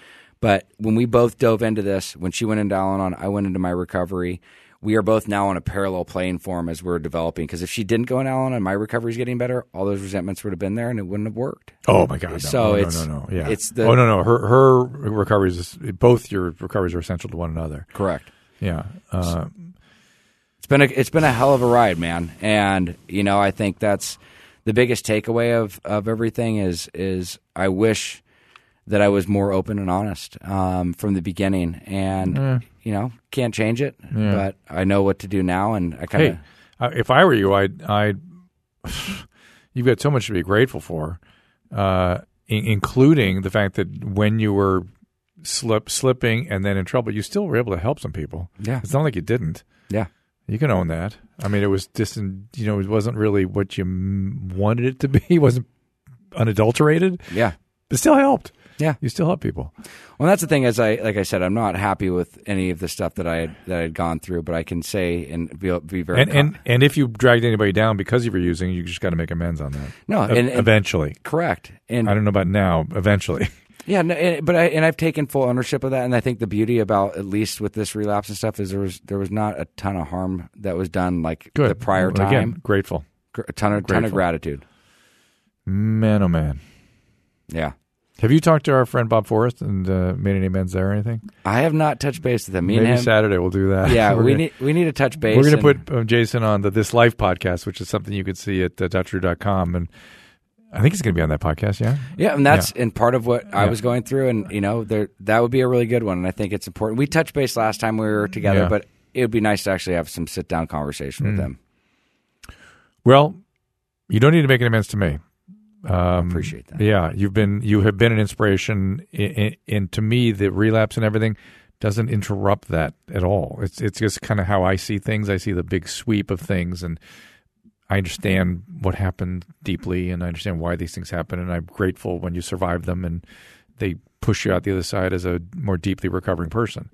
But when we both dove into this, when she went into Al-Anon, I went into my recovery. We are both now on a parallel playing form as we're developing. Because if she didn't go in Al-Anon, my recovery's getting better. All those resentments would have been there, and it wouldn't have worked. Oh my God! No, so no, it's no, no, no. Yeah. It's the, oh no, no. Her her recoveries. Both your recoveries are essential to one another. Correct. Yeah. Uh, it's been a, it's been a hell of a ride, man. And, you know, I think that's the biggest takeaway of, of everything is, is I wish that I was more open and honest um, from the beginning. And, yeah. you know, can't change it, yeah. but I know what to do now. And I kind of, hey, uh, if I were you, I'd, I'd, you've got so much to be grateful for, uh, in- including the fact that when you were slip, slipping and then in trouble, you still were able to help some people. Yeah. It's not like you didn't. Yeah. You can own that. I mean, it was just, in, you know, it wasn't really what you m- wanted it to be. It wasn't unadulterated. Yeah. But still helped. Yeah. You still help people. Well, that's the thing is, I, like I said, I'm not happy with any of the stuff that I had, that I had gone through, but I can say and be, be very and, and And if you dragged anybody down because you were using, you just got to make amends on that. No. E- and, and, eventually. Correct. And I don't know about now, eventually. Yeah, no, and, but I, and I've taken full ownership of that, and I think the beauty about, at least with this relapse and stuff, is there was there was not a ton of harm that was done like Good. the prior time. Again, grateful. Gr- a ton of, grateful. ton of gratitude. Man, oh man. Yeah. Have you talked to our friend Bob Forrest and uh, made any amends there or anything? I have not touched base with him. Me Maybe and him, Saturday we'll do that. Yeah, we gonna, need we need to touch base. We're going to put um, Jason on the This Life podcast, which is something you could see at uh, Dr Drew dot com, and I think he's going to be on that podcast, yeah? Yeah, and that's yeah. and part of what I yeah. was going through, and you know, there that would be a really good one, and I think it's important. We touched base last time we were together, yeah. but it would be nice to actually have some sit-down conversation mm. with them. Well, you don't need to make any amends to me. Um, I appreciate that. Yeah, you've been you have been an inspiration, in, in, in to me, the relapse and everything doesn't interrupt that at all. It's it's just kind of how I see things. I see the big sweep of things, and I understand what happened deeply, and I understand why these things happen, and I'm grateful when you survive them and they push you out the other side as a more deeply recovering person.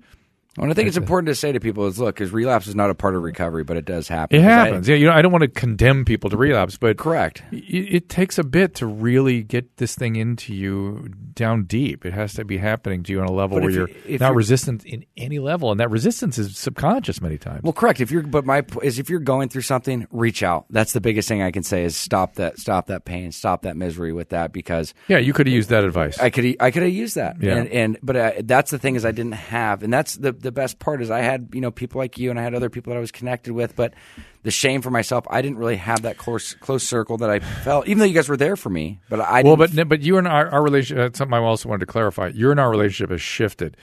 Well, and I think That's it's a, important to say to people is, look, because relapse is not a part of recovery, but it does happen. It happens. I, yeah, you know, I don't want to condemn people to relapse, but correct. It, it takes a bit to really get this thing into you down deep. It has to be happening to you on a level where you're you, not you're, resistant in any level, and that resistance is subconscious many times. Well, correct. If you're, but my is if you're going through something, reach out. That's the biggest thing I can say is stop that, stop that pain, stop that misery with that because yeah, you could have used that advice. I could, I could have used that. Yeah. and, and but I, that's the thing is I didn't have, and that's the. The best part is I had, you know, people like you and I had other people that I was connected with, but the shame for myself, I didn't really have that close close circle that I felt, even though you guys were there for me, but I didn't. Well, but, but you and our, our relationship, something I also wanted to clarify, you and our relationship has shifted.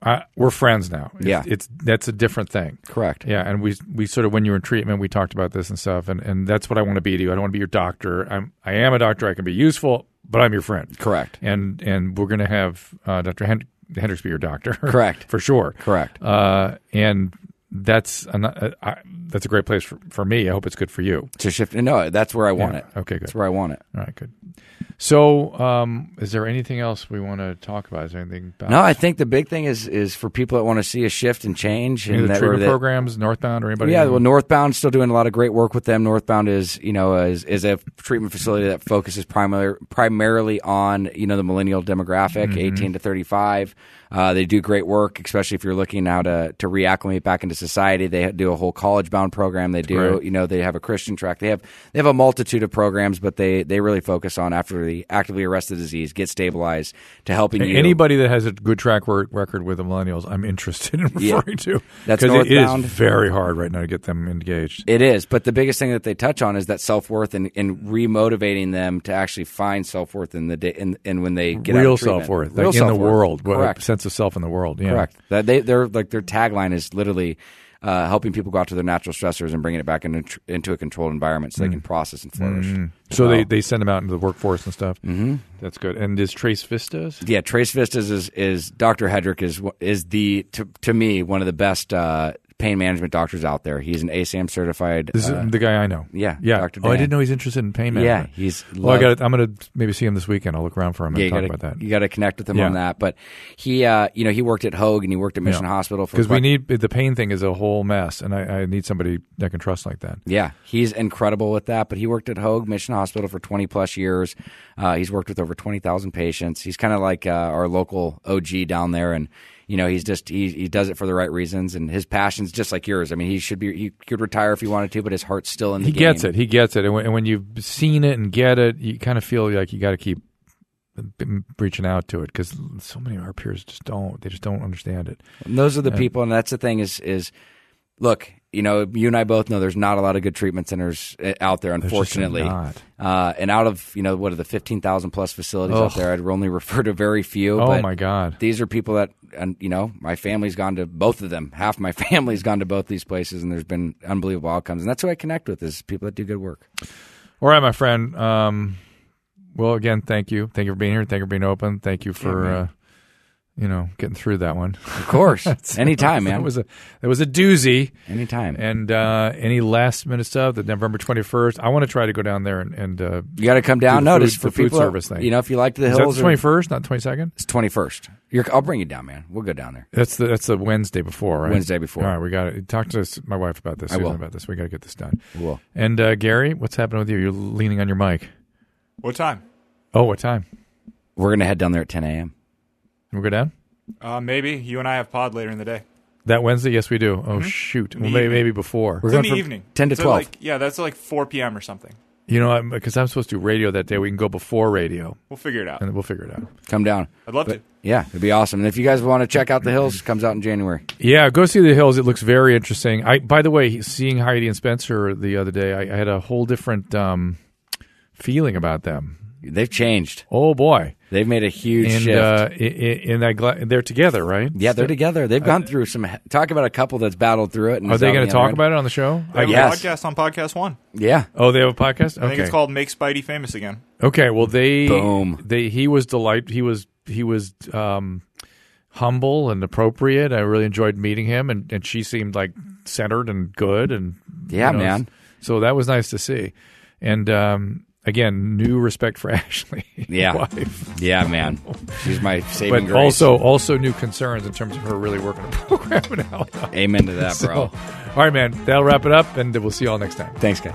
I, we're friends now. It's, yeah. It's, that's a different thing. Correct. Yeah, and we we sort of, when you were in treatment, we talked about this and stuff, and, and that's what I want to be to you. I don't want to be your doctor. I'm, I am a doctor. I can be useful, but I'm your friend. Correct. And, and we're going to have uh, Doctor Hendrick Hendricks be your doctor. Correct. For sure. Correct. Uh, and that's an, uh, I, that's a great place for, for me. I hope it's good for you. To shift. No, that's where I want yeah. it. Okay, good. That's where I want it. All right, good. So um, is there anything else we want to talk about? Is there anything about No, I think the big thing is is for people that want to see a shift and change. Any and the that, treatment that, programs, Northbound or anybody? Yeah, well, Northbound still doing a lot of great work with them. Northbound is, you know, is, is a treatment facility that focuses primar- primarily on, you know, the millennial demographic, mm-hmm. eighteen to thirty-five. Uh, they do great work, especially if you're looking now to, to reacclimate back into society. They do a whole college-bound program. They do, right. you know, they have a Christian track. They have they have a multitude of programs, but they, they really focus on after they actively arrest the disease, get stabilized, to helping and you. Anybody that has a good track record with the millennials, I'm interested in referring yeah. to. That's Northbound. It is very hard right now to get them engaged. It is, but the biggest thing that they touch on is that self-worth and, and re-motivating them to actually find self-worth in the day, in, in when they get real out of treatment. Self-worth, real like self-worth, in the world. Correct. Sense of self in the world. Yeah. Correct. That they, they're like their tagline is literally uh, helping people go out to their natural stressors and bringing it back in, into a controlled environment so mm. they can process and flourish. Mm. So wow. they, they send them out into the workforce and stuff. Mm-hmm. That's good. And is Trace Vistas? Yeah, Trace Vistas is is Doctor Hedrick is is the to, to me one of the best uh, pain management doctors out there. He's an A S A M certified. This uh, is the guy I know. Yeah, yeah. Doctor Oh, I didn't know he's interested in pain management. Yeah, he's. Well, I gotta, I'm going to maybe see him this weekend. I'll look around for him yeah, and talk gotta, about that. You got to connect with him yeah. on that. But he, uh, you know, he worked at Hoag and he worked at Mission yeah. Hospital because we need the pain thing is a whole mess, and I, I need somebody that can trust like that. Yeah, he's incredible with that. But he worked at Hoag Mission Hospital for twenty plus years. Uh, he's worked with over twenty thousand patients. He's kind of like uh, our local O G down there, and. You know, he's just he, he does it for the right reasons, and his passion's just like yours. I mean, he should be he could retire if he wanted to, but his heart's still in the he game. He gets it. He gets it. And when, and when you've seen it and get it, you kind of feel like you got to keep reaching out to it because so many of our peers just don't. They just don't understand it. And those are the and, people, and that's the thing is is look. you know, you and I both know there's not a lot of good treatment centers out there, unfortunately. There's just not. Uh, and out of, you know, what are the fifteen thousand plus facilities Ugh. out there, I'd only refer to very few. Oh, but my God. These are people that, and you know, my family's gone to both of them. Half my family's gone to both these places, and there's been unbelievable outcomes. And that's who I connect with, is people that do good work. All right, my friend. Um, well, again, thank you. Thank you for being here. Thank you for being open. Thank you for... Yeah, uh, you know, getting through that one. Of course. Anytime, man. It was a it was a doozy. Anytime. And uh, any last minute stuff, the November twenty-first, I want to try to go down there and, and uh, you got to come down. Notice for people, food service thing. You know, if you like the Hills. Is that the twenty-first, not twenty-second? It's twenty-first. You're, I'll bring you down, man. We'll go down there. That's the that's the Wednesday before, right? Wednesday before. All right, we got it. Talk to us, my wife about this. I will. About this. We got to get this done. We will. And uh, Gary, what's happening with you? You're leaning on your mic. What time? Oh, what time? We're going to head down there at ten a.m. We'll go down? Uh, maybe. You and I have pod later in the day. That Wednesday? Yes, we do. Oh, mm-hmm. shoot. Well, maybe, maybe before. We're going in the evening. ten to twelve. Like, yeah, that's like four p.m. or something. You know, because I'm, I'm supposed to do radio that day. We can go before radio. We'll figure it out. And we'll figure it out. Come down. I'd love but, to. Yeah, it'd be awesome. And if you guys want to check out The Hills, it comes out in January. Yeah, go see The Hills. It looks very interesting. I, by the way, seeing Heidi and Spencer the other day, I, I had a whole different um, feeling about them. They've changed. Oh, boy. They've made a huge and, shift. Uh, and I gl- they're together, right? Yeah, they're together. They've gone through some – talk about a couple that's battled through it. And are they going to talk about it on the show? They have I guess. a podcast on Podcast One. Yeah. Oh, they have a podcast? Okay. I think it's called Make Spidey Famous Again. Okay. Well, they – Boom. They, he was delight. He was he was um, humble and appropriate. I really enjoyed meeting him, and, and she seemed like centered and good. And Yeah, you know, man. So that was nice to see. And – um again, new respect for Ashley, yeah, wife. Yeah, man. She's my saving grace. But also, also new concerns in terms of her really working a program and how. Amen to that, bro. So, all right, man. That'll wrap it up, and we'll see you all next time. Thanks, guys.